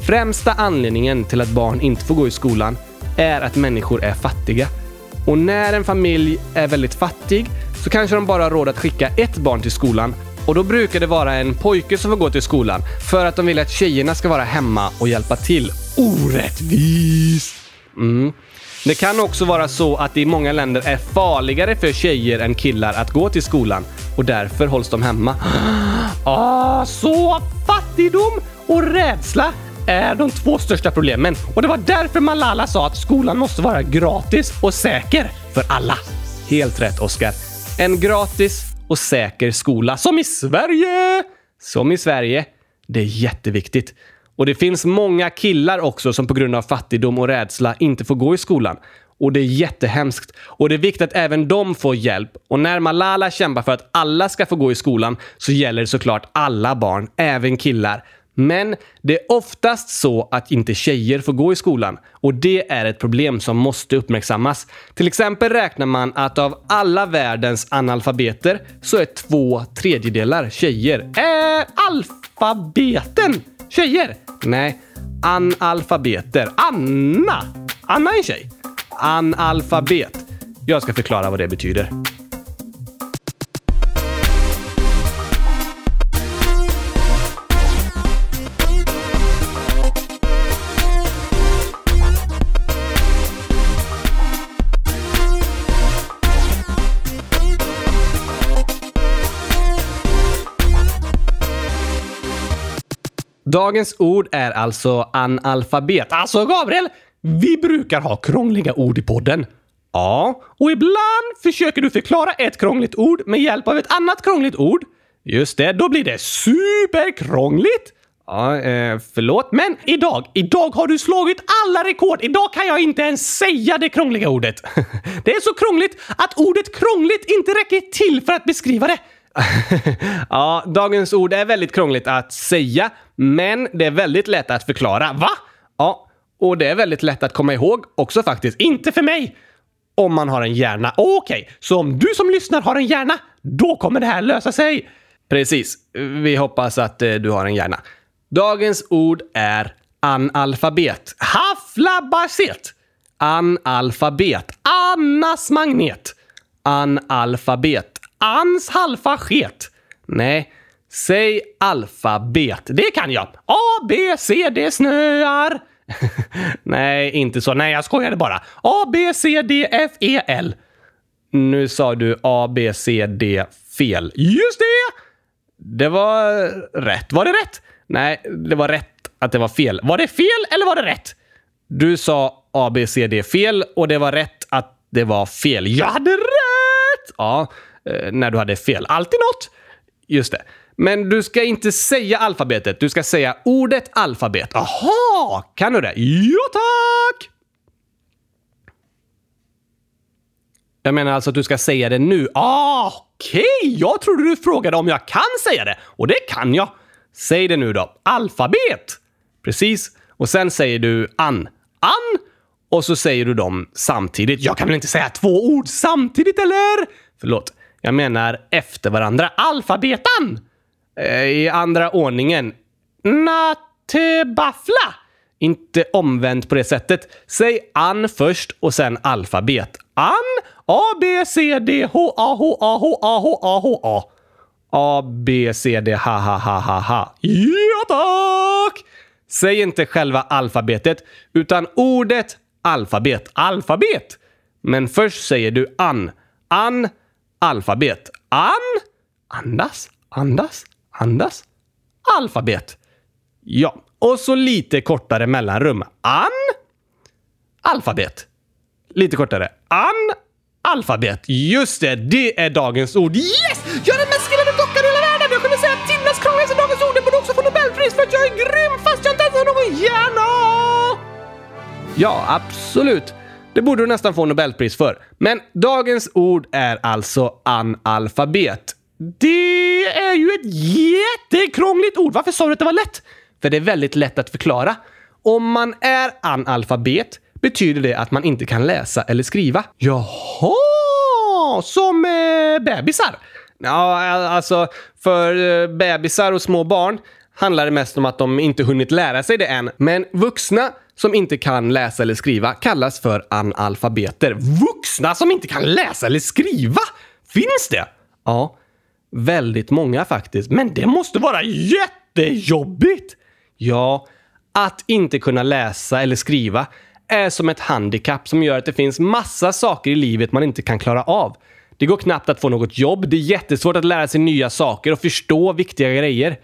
Främsta anledningen till att barn inte får gå i skolan är att människor är fattiga. Och när en familj är väldigt fattig så kanske de bara har råd att skicka ett barn till skolan. Och då brukar det vara en pojke som får gå till skolan för att de vill att tjejerna ska vara hemma och hjälpa till. Orättvis! Det kan också vara så att det i många länder är farligare för tjejer än killar att gå till skolan. Och därför hålls de hemma. Så fattigdom och rädsla är de två största problemen. Och det var därför Malala sa att skolan måste vara gratis och säker för alla. Helt rätt, Oscar. En gratis och säker skola. Som i Sverige! Som i Sverige. Det är jätteviktigt. Och det finns många killar också som på grund av fattigdom och rädsla inte får gå i skolan. Och det är jättehemskt. Och det är viktigt att även de får hjälp. Och när Malala kämpar för att alla ska få gå i skolan så gäller det såklart alla barn, även killar. Men det är oftast så att inte tjejer får gå i skolan. Och det är ett problem som måste uppmärksammas. Till exempel räknar man att av alla världens analfabeter så är 2/3 tjejer. Alfabeten! Tjejer? Nej, analfabeter. Anna! Anna är en tjej. Analfabet. Jag ska förklara vad det betyder. Dagens ord är alltså analfabet. Alltså Gabriel, vi brukar ha krångliga ord i podden. Ja, och ibland försöker du förklara ett krångligt ord med hjälp av ett annat krångligt ord. Just det, då blir det superkrångligt. Ja, förlåt. Men idag har du slagit alla rekord. Idag kan jag inte ens säga det krångliga ordet. Det är så krångligt att ordet krångligt inte räcker till för att beskriva det. Ja, dagens ord är väldigt krångligt att säga, men det är väldigt lätt att förklara. Va? Ja, och det är väldigt lätt att komma ihåg också faktiskt. Inte för mig, om man har en hjärna. Okej, så om du som lyssnar har en hjärna, då kommer det här lösa sig. Precis, vi hoppas att du har en hjärna. Dagens ord är analfabet. Haflabaset. Analfabet. Annas magnet. Analfabet. Ans halfaget. Nej, säg alfabet. Det kan jag. A, B, C, D snöar. Nej, inte så. Nej, jag skojade bara. A, B, C, D, F, E, L. Nu sa du A, B, C, D fel. Just det! Det var rätt. Var det rätt? Nej, det var rätt att det var fel. Var det fel eller var det rätt? Du sa A, B, C, D fel och det var rätt att det var fel. Jag hade rätt! Ja, när du hade fel. Alltid något. Just det. Men du ska inte säga alfabetet. Du ska säga ordet alfabet. Aha! Kan du det? Jo, tack! Jag menar alltså att du ska säga det nu. Okej! Jag trodde du frågade om jag kan säga det. Och det kan jag. Säg det nu då. Alfabet! Precis. Och sen säger du an. An. Och så säger du dem samtidigt. Jag kan väl inte säga två ord samtidigt, eller? Förlåt, jag menar efter varandra. Alfabetan! I andra ordningen. Nattebaffla! Inte omvänt på det sättet. Säg an först och sen alfabet. An, A, B, C, D, H, A, H, A, H, A, H, A, H, A. A, B, C, D, H, H, H, H, H. Ja, tack! Säg inte själva alfabetet, utan ordet alfabet. Alfabet! Men först säger du an. An, alfabet. An, andas, andas, andas. Alfabet. Ja, och så lite kortare mellanrum. An, alfabet. Lite kortare. An, alfabet. Just det, det är dagens ord. Yes! Jag är den mest skillade dockan i hela världen. Jag kunde säga att Tildas krånglighet är dagens ord. Jag borde också få Nobelpris för att jag är grym fast jag inte ens har någon hjärna. Ja, absolut. Det borde du nästan få Nobelpris för. Men dagens ord är alltså analfabet. Det är ju ett jättekrångligt ord. Varför sa du att det var lätt? För det är väldigt lätt att förklara. Om man är analfabet betyder det att man inte kan läsa eller skriva. Jaha! Som bebisar. Ja, alltså för bebisar och små barn handlar det mest om att de inte hunnit lära sig det än. Men vuxna som inte kan läsa eller skriva kallas för analfabeter. Vuxna som inte kan läsa eller skriva? Finns det? Ja, väldigt många faktiskt. Men det måste vara jättejobbigt. Ja, att inte kunna läsa eller skriva är som ett handikapp som gör att det finns massa saker i livet man inte kan klara av. Det går knappt att få något jobb. Det är jättesvårt att lära sig nya saker och förstå viktiga grejer.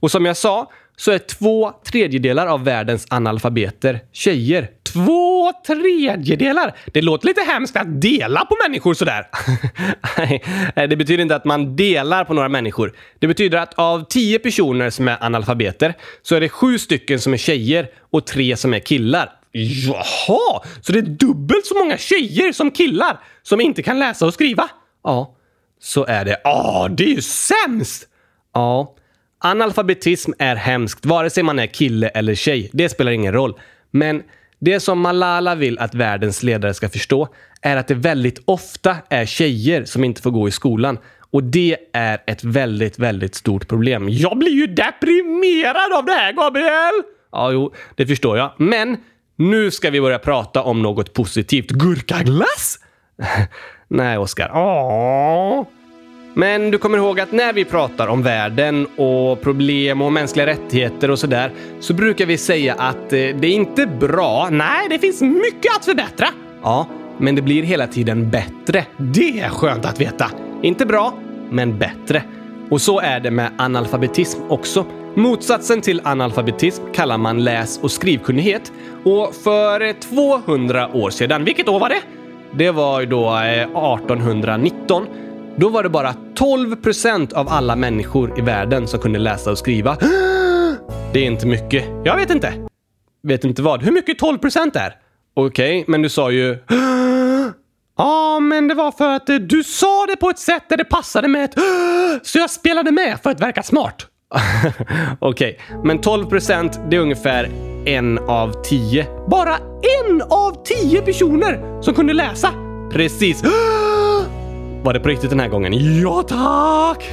Och som jag sa så är 2/3 av världens analfabeter tjejer. 2/3! Det låter lite hemskt att dela på människor sådär. Nej, det betyder inte att man delar på några människor. Det betyder att av 10 personer som är analfabeter så är det 7 stycken som är tjejer och 3 som är killar. Jaha, så det är dubbelt så många tjejer som killar som inte kan läsa och skriva? Ja, så är det. Ja, det är ju sämst! Ja, analfabetism är hemskt, vare sig man är kille eller tjej. Det spelar ingen roll. Men det som Malala vill att världens ledare ska förstå är att det väldigt ofta är tjejer som inte får gå i skolan. Och det är ett väldigt, väldigt stort problem. Jag blir ju deprimerad av det här, Gabriel! Ja, jo, det förstår jag. Men nu ska vi börja prata om något positivt. Gurkaglass? Nej, Oskar. Åh. Men du kommer ihåg att när vi pratar om världen och problem och mänskliga rättigheter och sådär så brukar vi säga att det är inte bra. Nej, det finns mycket att förbättra. Ja, men det blir hela tiden bättre. Det är skönt att veta. Inte bra, men bättre. Och så är det med analfabetism också. Motsatsen till analfabetism kallar man läs- och skrivkunnighet. Och för 200 år sedan, vilket år var det? Det var ju då 1819. Då var det bara 12% av alla människor i världen som kunde läsa och skriva. Det är inte mycket. Jag vet inte. Vet inte vad? Hur mycket 12% är? Okej, men du sa ju... Ja, men det var för att du sa det på ett sätt där det passade med ett... Så jag spelade med för att verka smart. Okej, men 12% det är ungefär 1 av 10. Bara 1 av 10 personer som kunde läsa. Precis. Var det på riktigt den här gången? Ja, tack!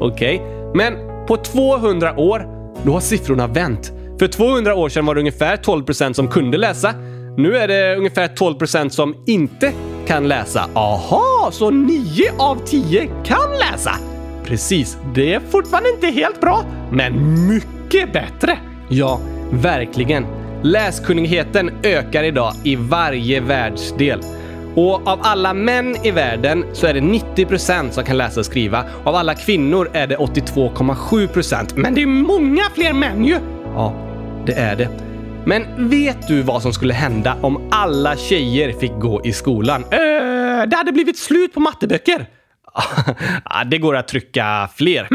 Okej, men på 200 år, då har siffrorna vänt. För 200 år sedan var det ungefär 12% som kunde läsa. Nu är det ungefär 12% som inte kan läsa. Aha, så 9 av 10 kan läsa. Precis, det är fortfarande inte helt bra, men mycket bättre. Ja, verkligen. Läskunnigheten ökar idag i varje världsdel. Och av alla män i världen så är det 90% som kan läsa och skriva. Av alla kvinnor är det 82,7%. Men det är många fler män ju! Ja, det är det. Men vet du vad som skulle hända om alla tjejer fick gå i skolan? Det hade blivit slut på matteböcker. Ja, det går att trycka fler.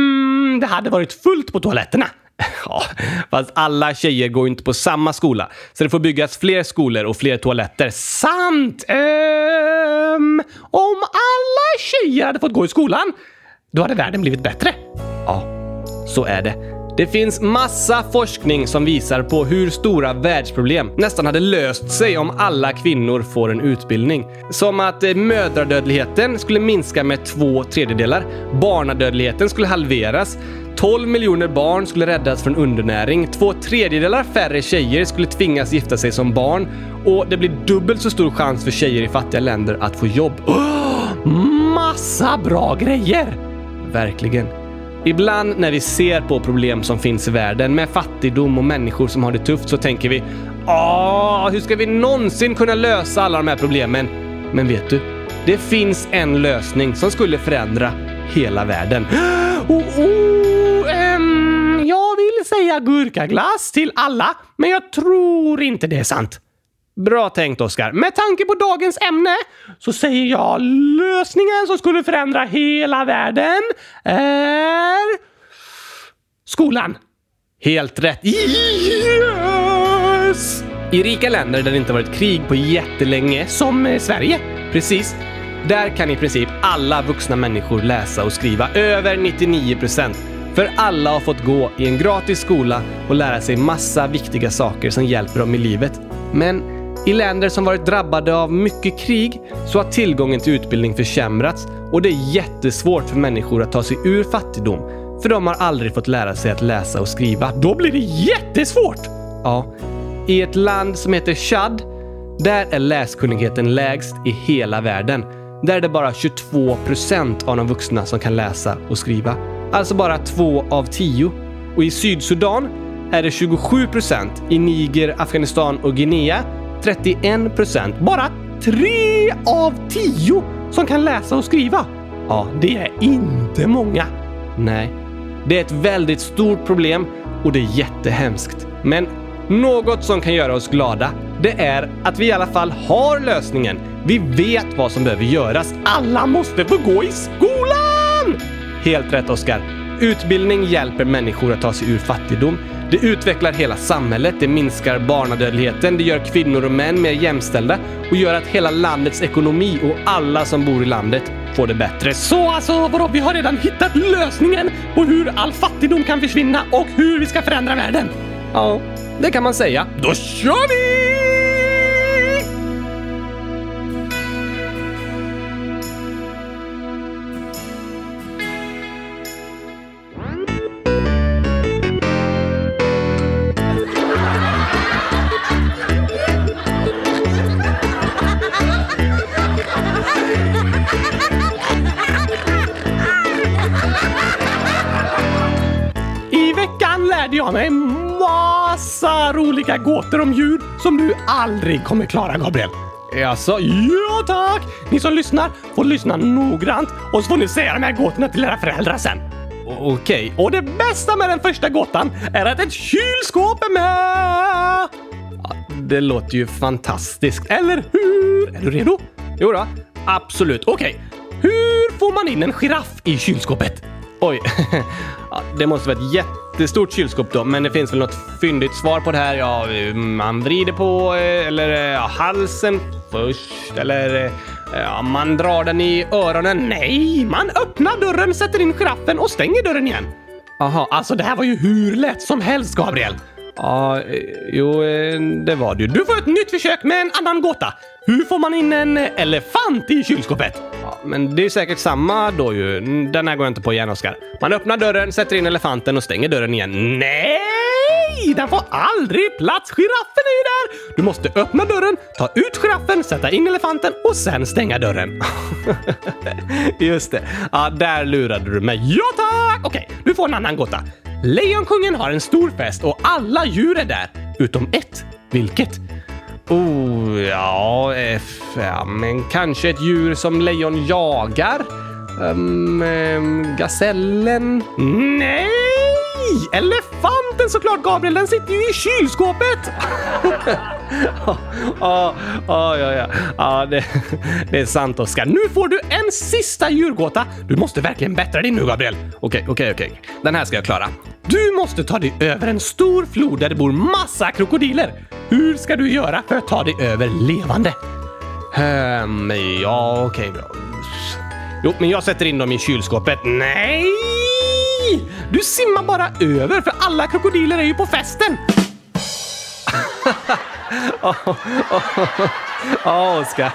Det hade varit fullt på toaletterna. Ja, fast alla tjejer går inte på samma skola. Så det får byggas fler skolor och fler toaletter. Sant! Om alla tjejer hade fått gå i skolan, då hade världen blivit bättre. Ja, så är det. Det finns massa forskning som visar på hur stora världsproblem nästan hade löst sig om alla kvinnor får en utbildning. Som att mödradödligheten skulle minska med 2/3, barnadödligheten skulle halveras, 12 miljoner barn skulle räddas från undernäring, 2/3 färre tjejer skulle tvingas gifta sig som barn och det blir dubbelt så stor chans för tjejer i fattiga länder att få jobb. Massa bra grejer! Verkligen. Ibland när vi ser på problem som finns i världen med fattigdom och människor som har det tufft så tänker vi hur ska vi någonsin kunna lösa alla de här problemen? Men vet du, det finns en lösning som skulle förändra hela världen. Jag vill säga gurkaglass till alla, men jag tror inte det är sant. Bra tänkt, Oskar. Med tanke på dagens ämne så säger jag lösningen som skulle förändra hela världen är skolan. Helt rätt. Yes! I rika länder där det inte varit krig på jättelänge, som Sverige, precis, där kan i princip alla vuxna människor läsa och skriva, över 99%. För alla har fått gå i en gratis skola och lära sig massa viktiga saker som hjälper dem i livet. Men i länder som varit drabbade av mycket krig så har tillgången till utbildning försämrats och det är jättesvårt för människor att ta sig ur fattigdom för de har aldrig fått lära sig att läsa och skriva. Då blir det jättesvårt! Ja, i ett land som heter Chad, där är läskunnigheten lägst i hela världen. Där är det bara 22% av de vuxna som kan läsa och skriva. Alltså bara 2 av 10. Och i Sydsudan är det 27%, i Niger, Afghanistan och Guinea 31%. Bara 3 av 10 som kan läsa och skriva. Ja, det är inte många. Nej, det är ett väldigt stort problem och det är jättehemskt. Men något som kan göra oss glada, det är att vi i alla fall har lösningen. Vi vet vad som behöver göras. Alla måste få gå i skolan! Helt rätt, Oskar. Utbildning hjälper människor att ta sig ur fattigdom. Det utvecklar hela samhället, det minskar barnadödligheten, det gör kvinnor och män mer jämställda och gör att hela landets ekonomi och alla som bor i landet får det bättre. Så alltså, vadå? Vi har redan hittat lösningen på hur all fattigdom kan försvinna och hur vi ska förändra världen. Ja, det kan man säga. Då kör vi! Jag med massa roliga gåtor om djur som du aldrig kommer klara, Gabriel. Alltså, ja tack! Ni som lyssnar får lyssna noggrant och så får ni säga de här gåtorna till era föräldrar sen. Okej, och det bästa med den första gåtan är att ett kylskåp är med! Ja, det låter ju fantastiskt, eller hur? Är du redo? Jo då, absolut. Okej, hur får man in en giraff i kylskåpet? Oj, ja, det måste vara ett jättestort kylskåp då. Men det finns väl något fyndigt svar på det här. Ja, man vrider på, eller ja, halsen först. Eller ja, man drar den i öronen. Nej, man öppnar dörren, sätter in giraffen och stänger dörren igen. Aha, alltså det här var ju hur lätt som helst, Gabriel. Ja, jo, det var det ju. Du får ett nytt försök med en annan gåta. Hur får man in en elefant i kylskåpet? Ja, men det är säkert samma då ju. Den här går jag inte på igen, Oskar. Man öppnar dörren, sätter in elefanten och stänger dörren igen. Nej! Den får aldrig plats! Giraffen är ju där! Du måste öppna dörren, ta ut giraffen, sätta in elefanten och sen stänga dörren. Just det. Ja, där lurade du mig. Ja, tack! Okej, du får en annan gåta. Lejonkungen har en stor fest och alla djur är där, utom ett. Vilket? Men kanske ett djur som lejon jagar. Gasellen? Nej! Elefanten såklart, Gabriel, den sitter ju i kylskåpet. Det är sant, Oskar. Nu får du en sista djurgåta. Du måste verkligen bättra dig nu, Gabriel. Okej. Den här ska jag klara. Du måste ta dig över en stor flod där det bor massa krokodiler. Hur ska du göra för att ta dig över levande? Okej, bra. Jo, men jag sätter in dem i kylskåpet. Nej! Nej, du simmar bara över för alla krokodiler är ju på festen. Ja, Oskar.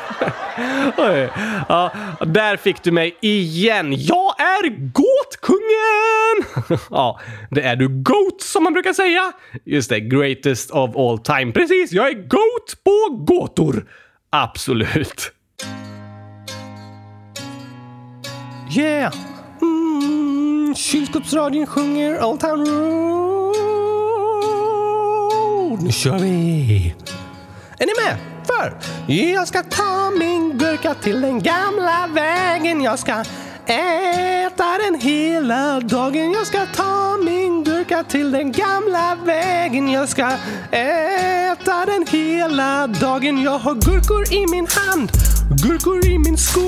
Ja, där fick du mig igen. Jag är gåtkungen. Ja, det är du goat som man brukar säga. Just det, greatest of all time. Precis, jag är goat på gåtor. Absolut. Yeah. Kylskåpsradion sjunger Old Town Road. Nu kör vi. Är ni med? För jag ska ta min gurka till den gamla vägen. Jag ska äta den hela dagen. Jag ska ta min gurka till den gamla vägen. Jag ska äta den hela dagen. Jag har gurkor i min hand, gurkor i min sko,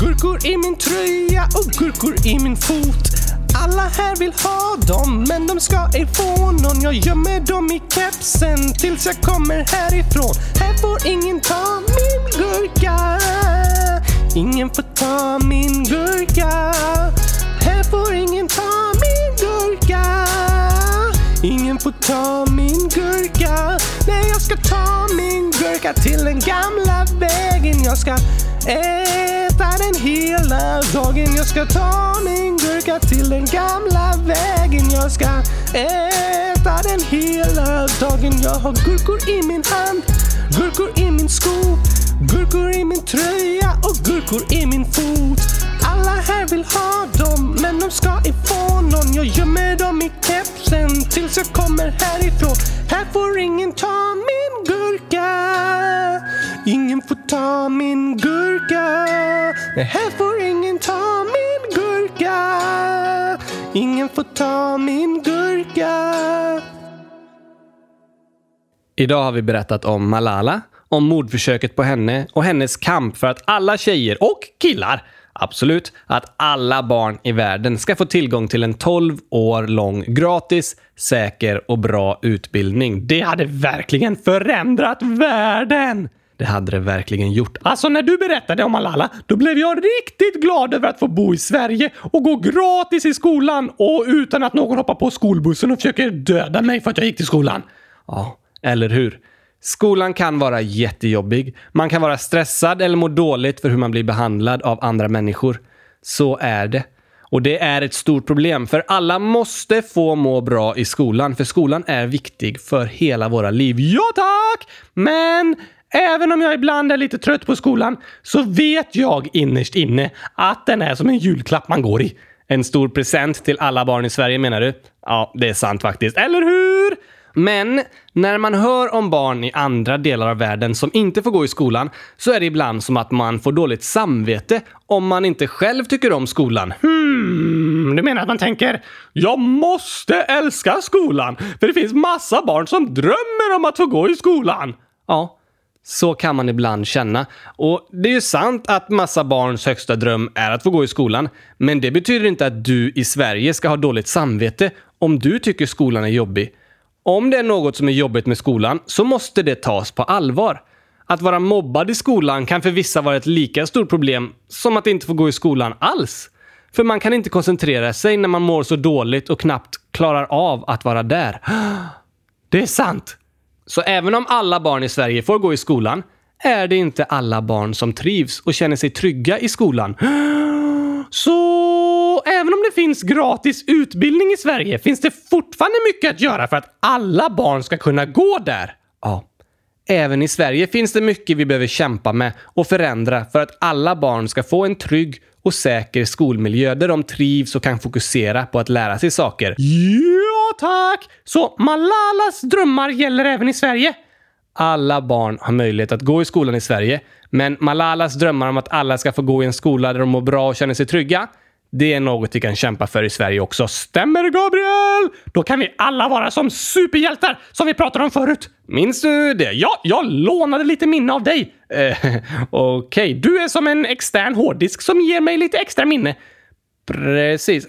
gurkor i min tröja och gurkor i min fot. Alla här vill ha dem, men de ska ifrån någon. Jag gömmer dem i kepsen tills jag kommer härifrån. Här får ingen ta min gurka. Ingen får ta min gurka. Här får ingen ta min gurka. Ingen får ta min gurka. Nej, jag ska ta min gurka till den gamla vägen. Jag ska äta den hela dagen. Jag ska ta min gurka till den gamla vägen. Jag ska äta den hela dagen. Jag har gurkor i min hand, gurkor i min sko, gurkor i min tröja och gurkor i min fot. Alla här vill ha dem, men de ska ifrån någon. Jag gömmer dem i kepsen tills jag kommer härifrån. Här får ingen ta min gurka. Ingen får ta min gurka. Nej, här får ingen ta min gurka. Ingen får ta min gurka. Idag har vi berättat om Malala, om mordförsöket på henne och hennes kamp för att alla tjejer och killar, absolut, att alla barn i världen ska få tillgång till en 12 år lång gratis, säker och bra utbildning. Det hade verkligen förändrat världen. Det hade det verkligen gjort. Alltså när du berättade om Malala, då blev jag riktigt glad över att få bo i Sverige och gå gratis i skolan och utan att någon hoppar på skolbussen och försöker döda mig för att jag gick till skolan. Ja, eller hur? Skolan kan vara jättejobbig. Man kan vara stressad eller må dåligt för hur man blir behandlad av andra människor. Så är det. Och det är ett stort problem, för alla måste få må bra i skolan. För skolan är viktig för hela våra liv. Ja tack! Men även om jag ibland är lite trött på skolan så vet jag innerst inne att den är som en julklapp man går i. En stor present till alla barn i Sverige, menar du? Ja, det är sant faktiskt. Eller hur? Men när man hör om barn i andra delar av världen som inte får gå i skolan så är det ibland som att man får dåligt samvete om man inte själv tycker om skolan. Du menar att man tänker, jag måste älska skolan för det finns massa barn som drömmer om att få gå i skolan. Ja, så kan man ibland känna. Och det är ju sant att massa barns högsta dröm är att få gå i skolan. Men det betyder inte att du i Sverige ska ha dåligt samvete om du tycker skolan är jobbig. Om det är något som är jobbigt med skolan så måste det tas på allvar. Att vara mobbad i skolan kan för vissa vara ett lika stort problem som att inte få gå i skolan alls. För man kan inte koncentrera sig när man mår så dåligt och knappt klarar av att vara där. Det är sant! Så även om alla barn i Sverige får gå i skolan är det inte alla barn som trivs och känner sig trygga i skolan. Så även om det finns gratis utbildning i Sverige finns det fortfarande mycket att göra för att alla barn ska kunna gå där. Ja, även i Sverige finns det mycket vi behöver kämpa med och förändra för att alla barn ska få en trygg och säker skolmiljö där de trivs och kan fokusera på att lära sig saker. Ja, tack! Så Malalas drömmar gäller även i Sverige. Alla barn har möjlighet att gå i skolan i Sverige, men Malalas drömmar om att alla ska få gå i en skola där de mår bra och känner sig trygga, det är något vi kan kämpa för i Sverige också. Stämmer det, Gabriel? Då kan vi alla vara som superhjältar som vi pratade om förut. Minns du det? Ja, jag lånade lite minne av dig. Okej, du är som en extern hårddisk som ger mig lite extra minne. Precis.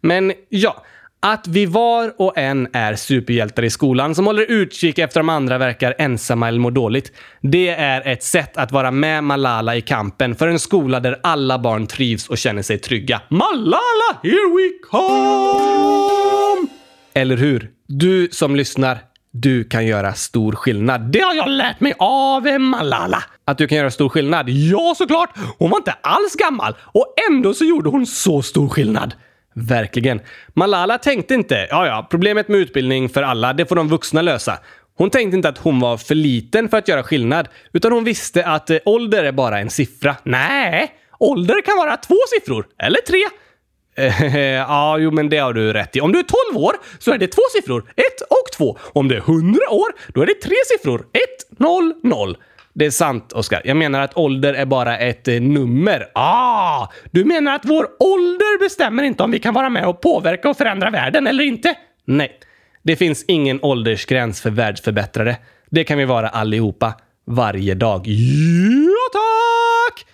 Men ja, Att vi var och en är superhjältar i skolan som håller utkik efter om andra verkar ensamma eller mår dåligt. Det är ett sätt att vara med Malala i kampen för en skola där alla barn trivs och känner sig trygga. Malala, here we come! Eller hur? Du som lyssnar, du kan göra stor skillnad. Det har jag lärt mig av Malala. Att du kan göra stor skillnad? Ja, såklart! Hon var inte alls gammal och ändå så gjorde hon så stor skillnad. Verkligen. Malala tänkte inte, problemet med utbildning för alla, det får de vuxna lösa. Hon tänkte inte att hon var för liten för att göra skillnad, utan hon visste att ålder är bara en siffra. Nej, ålder kan vara 2 siffror, eller 3. Men det har du rätt i. Om du är 12 år så är det 2 siffror, 1 och 2. Om du är 100 år, då är det 3 siffror, 1, 0, 0. Det är sant, Oskar. Jag menar att ålder är bara ett nummer. Du menar att vår ålder bestämmer inte om vi kan vara med och påverka och förändra världen eller inte? Nej, det finns ingen åldersgräns för världsförbättrare. Det kan vi vara allihopa, varje dag. Ja, tack!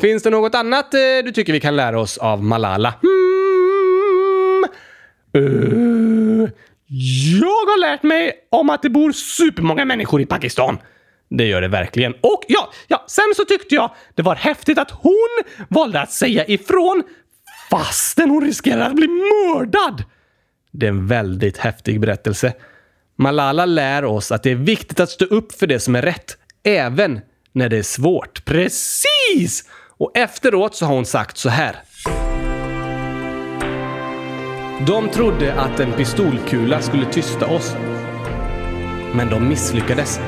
Finns det något annat du tycker vi kan lära oss av Malala? Jag har lärt mig om att det bor supermånga människor i Pakistan. Det gör det verkligen. Och sen så tyckte jag det var häftigt att hon valde att säga ifrån fastän hon riskerar att bli mördad. Det är en väldigt häftig berättelse. Malala lär oss att det är viktigt att stå upp för det som är rätt, även när det är svårt. Precis! Och efteråt så har hon sagt så här. De trodde att en pistolkula skulle tysta oss, men de misslyckades.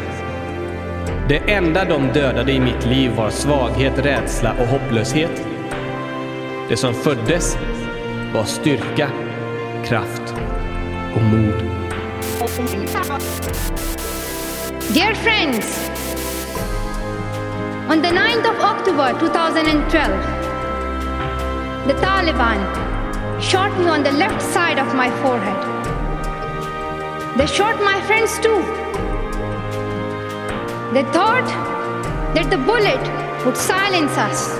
Det enda de dödade i mitt liv var svaghet, rädsla och hopplöshet. Det som föddes var styrka, kraft och mod. Dear friends, on the 9th of October 2012, the Taliban shot me on the left side of my forehead. They shot my friends too. They thought that the bullet would silence us,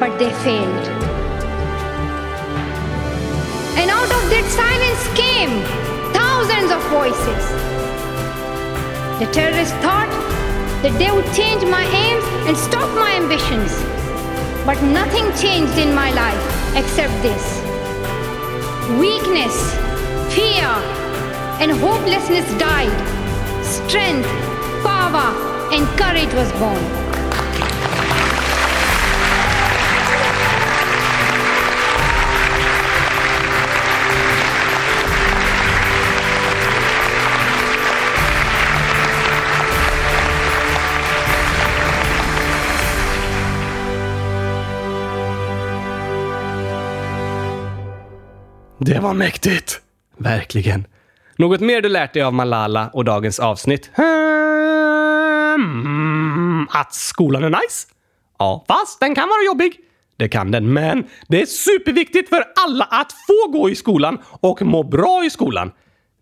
but they failed. And out of that silence came thousands of voices. The terrorists thought that they would change my aims and stop my ambitions, but nothing changed in my life except this. Weakness, fear, and hopelessness died. Strength, power, and courage was born. Det var mäktigt, verkligen. Något mer du lärt dig av Malala och dagens avsnitt? Att skolan är nice. Ja, fast den kan vara jobbig. Det kan den, men det är superviktigt för alla att få gå i skolan och må bra i skolan.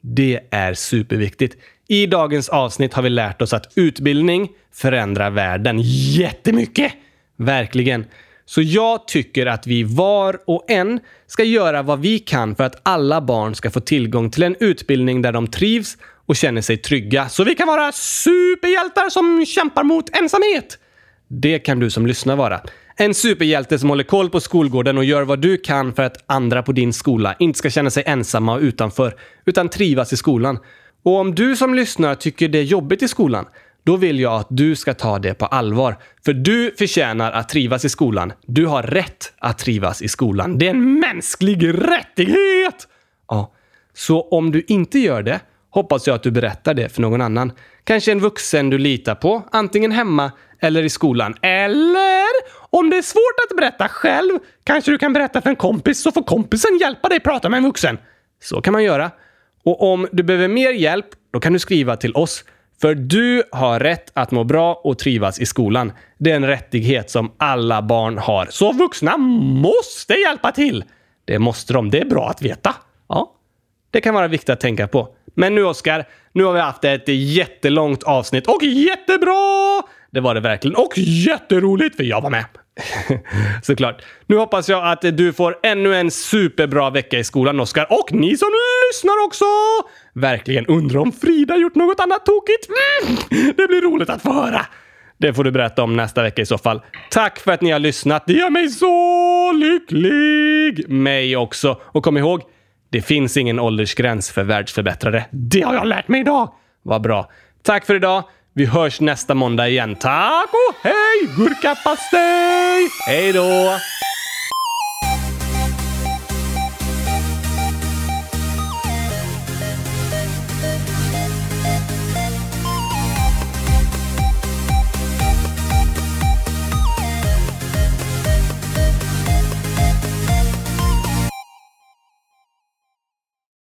Det är superviktigt. I dagens avsnitt har vi lärt oss att utbildning förändrar världen jättemycket. Verkligen. Så jag tycker att vi var och en ska göra vad vi kan för att alla barn ska få tillgång till en utbildning där de trivs och känner sig trygga. Så vi kan vara superhjältar som kämpar mot ensamhet. Det kan du som lyssnar vara. En superhjälte som håller koll på skolgården och gör vad du kan för att andra på din skola inte ska känna sig ensamma och utanför, utan trivas i skolan. Och om du som lyssnar tycker det är jobbigt i skolan, då vill jag att du ska ta det på allvar. För du förtjänar att trivas i skolan. Du har rätt att trivas i skolan. Det är en mänsklig rättighet! Ja, så om du inte gör det, hoppas jag att du berättar det för någon annan. Kanske en vuxen du litar på, antingen hemma eller i skolan. Eller, om det är svårt att berätta själv, kanske du kan berätta för en kompis, så får kompisen hjälpa dig prata med en vuxen. Så kan man göra. Och om du behöver mer hjälp, då kan du skriva till oss. För du har rätt att må bra och trivas i skolan. Det är en rättighet som alla barn har. Så vuxna måste hjälpa till. Det måste de. Det är bra att veta. Ja, det kan vara viktigt att tänka på. Men nu, Oskar, nu har vi haft ett jättelångt avsnitt. Och jättebra! Det var det verkligen. Och jätteroligt, för jag var med. Såklart. Nu hoppas jag att du får ännu en superbra vecka i skolan, Oskar. Och ni som lyssnar också! Verkligen undrar om Frida gjort något annat tokigt. Det blir roligt att få höra. Det får du berätta om nästa vecka i så fall. Tack för att ni har lyssnat. Det gör mig så lycklig. Mig också. Och kom ihåg, det finns ingen åldersgräns för världsförbättrare. Det har jag lärt mig idag. Vad bra. Tack för idag. Vi hörs nästa måndag igen. Tack och hej, gurkapastej! Hej då!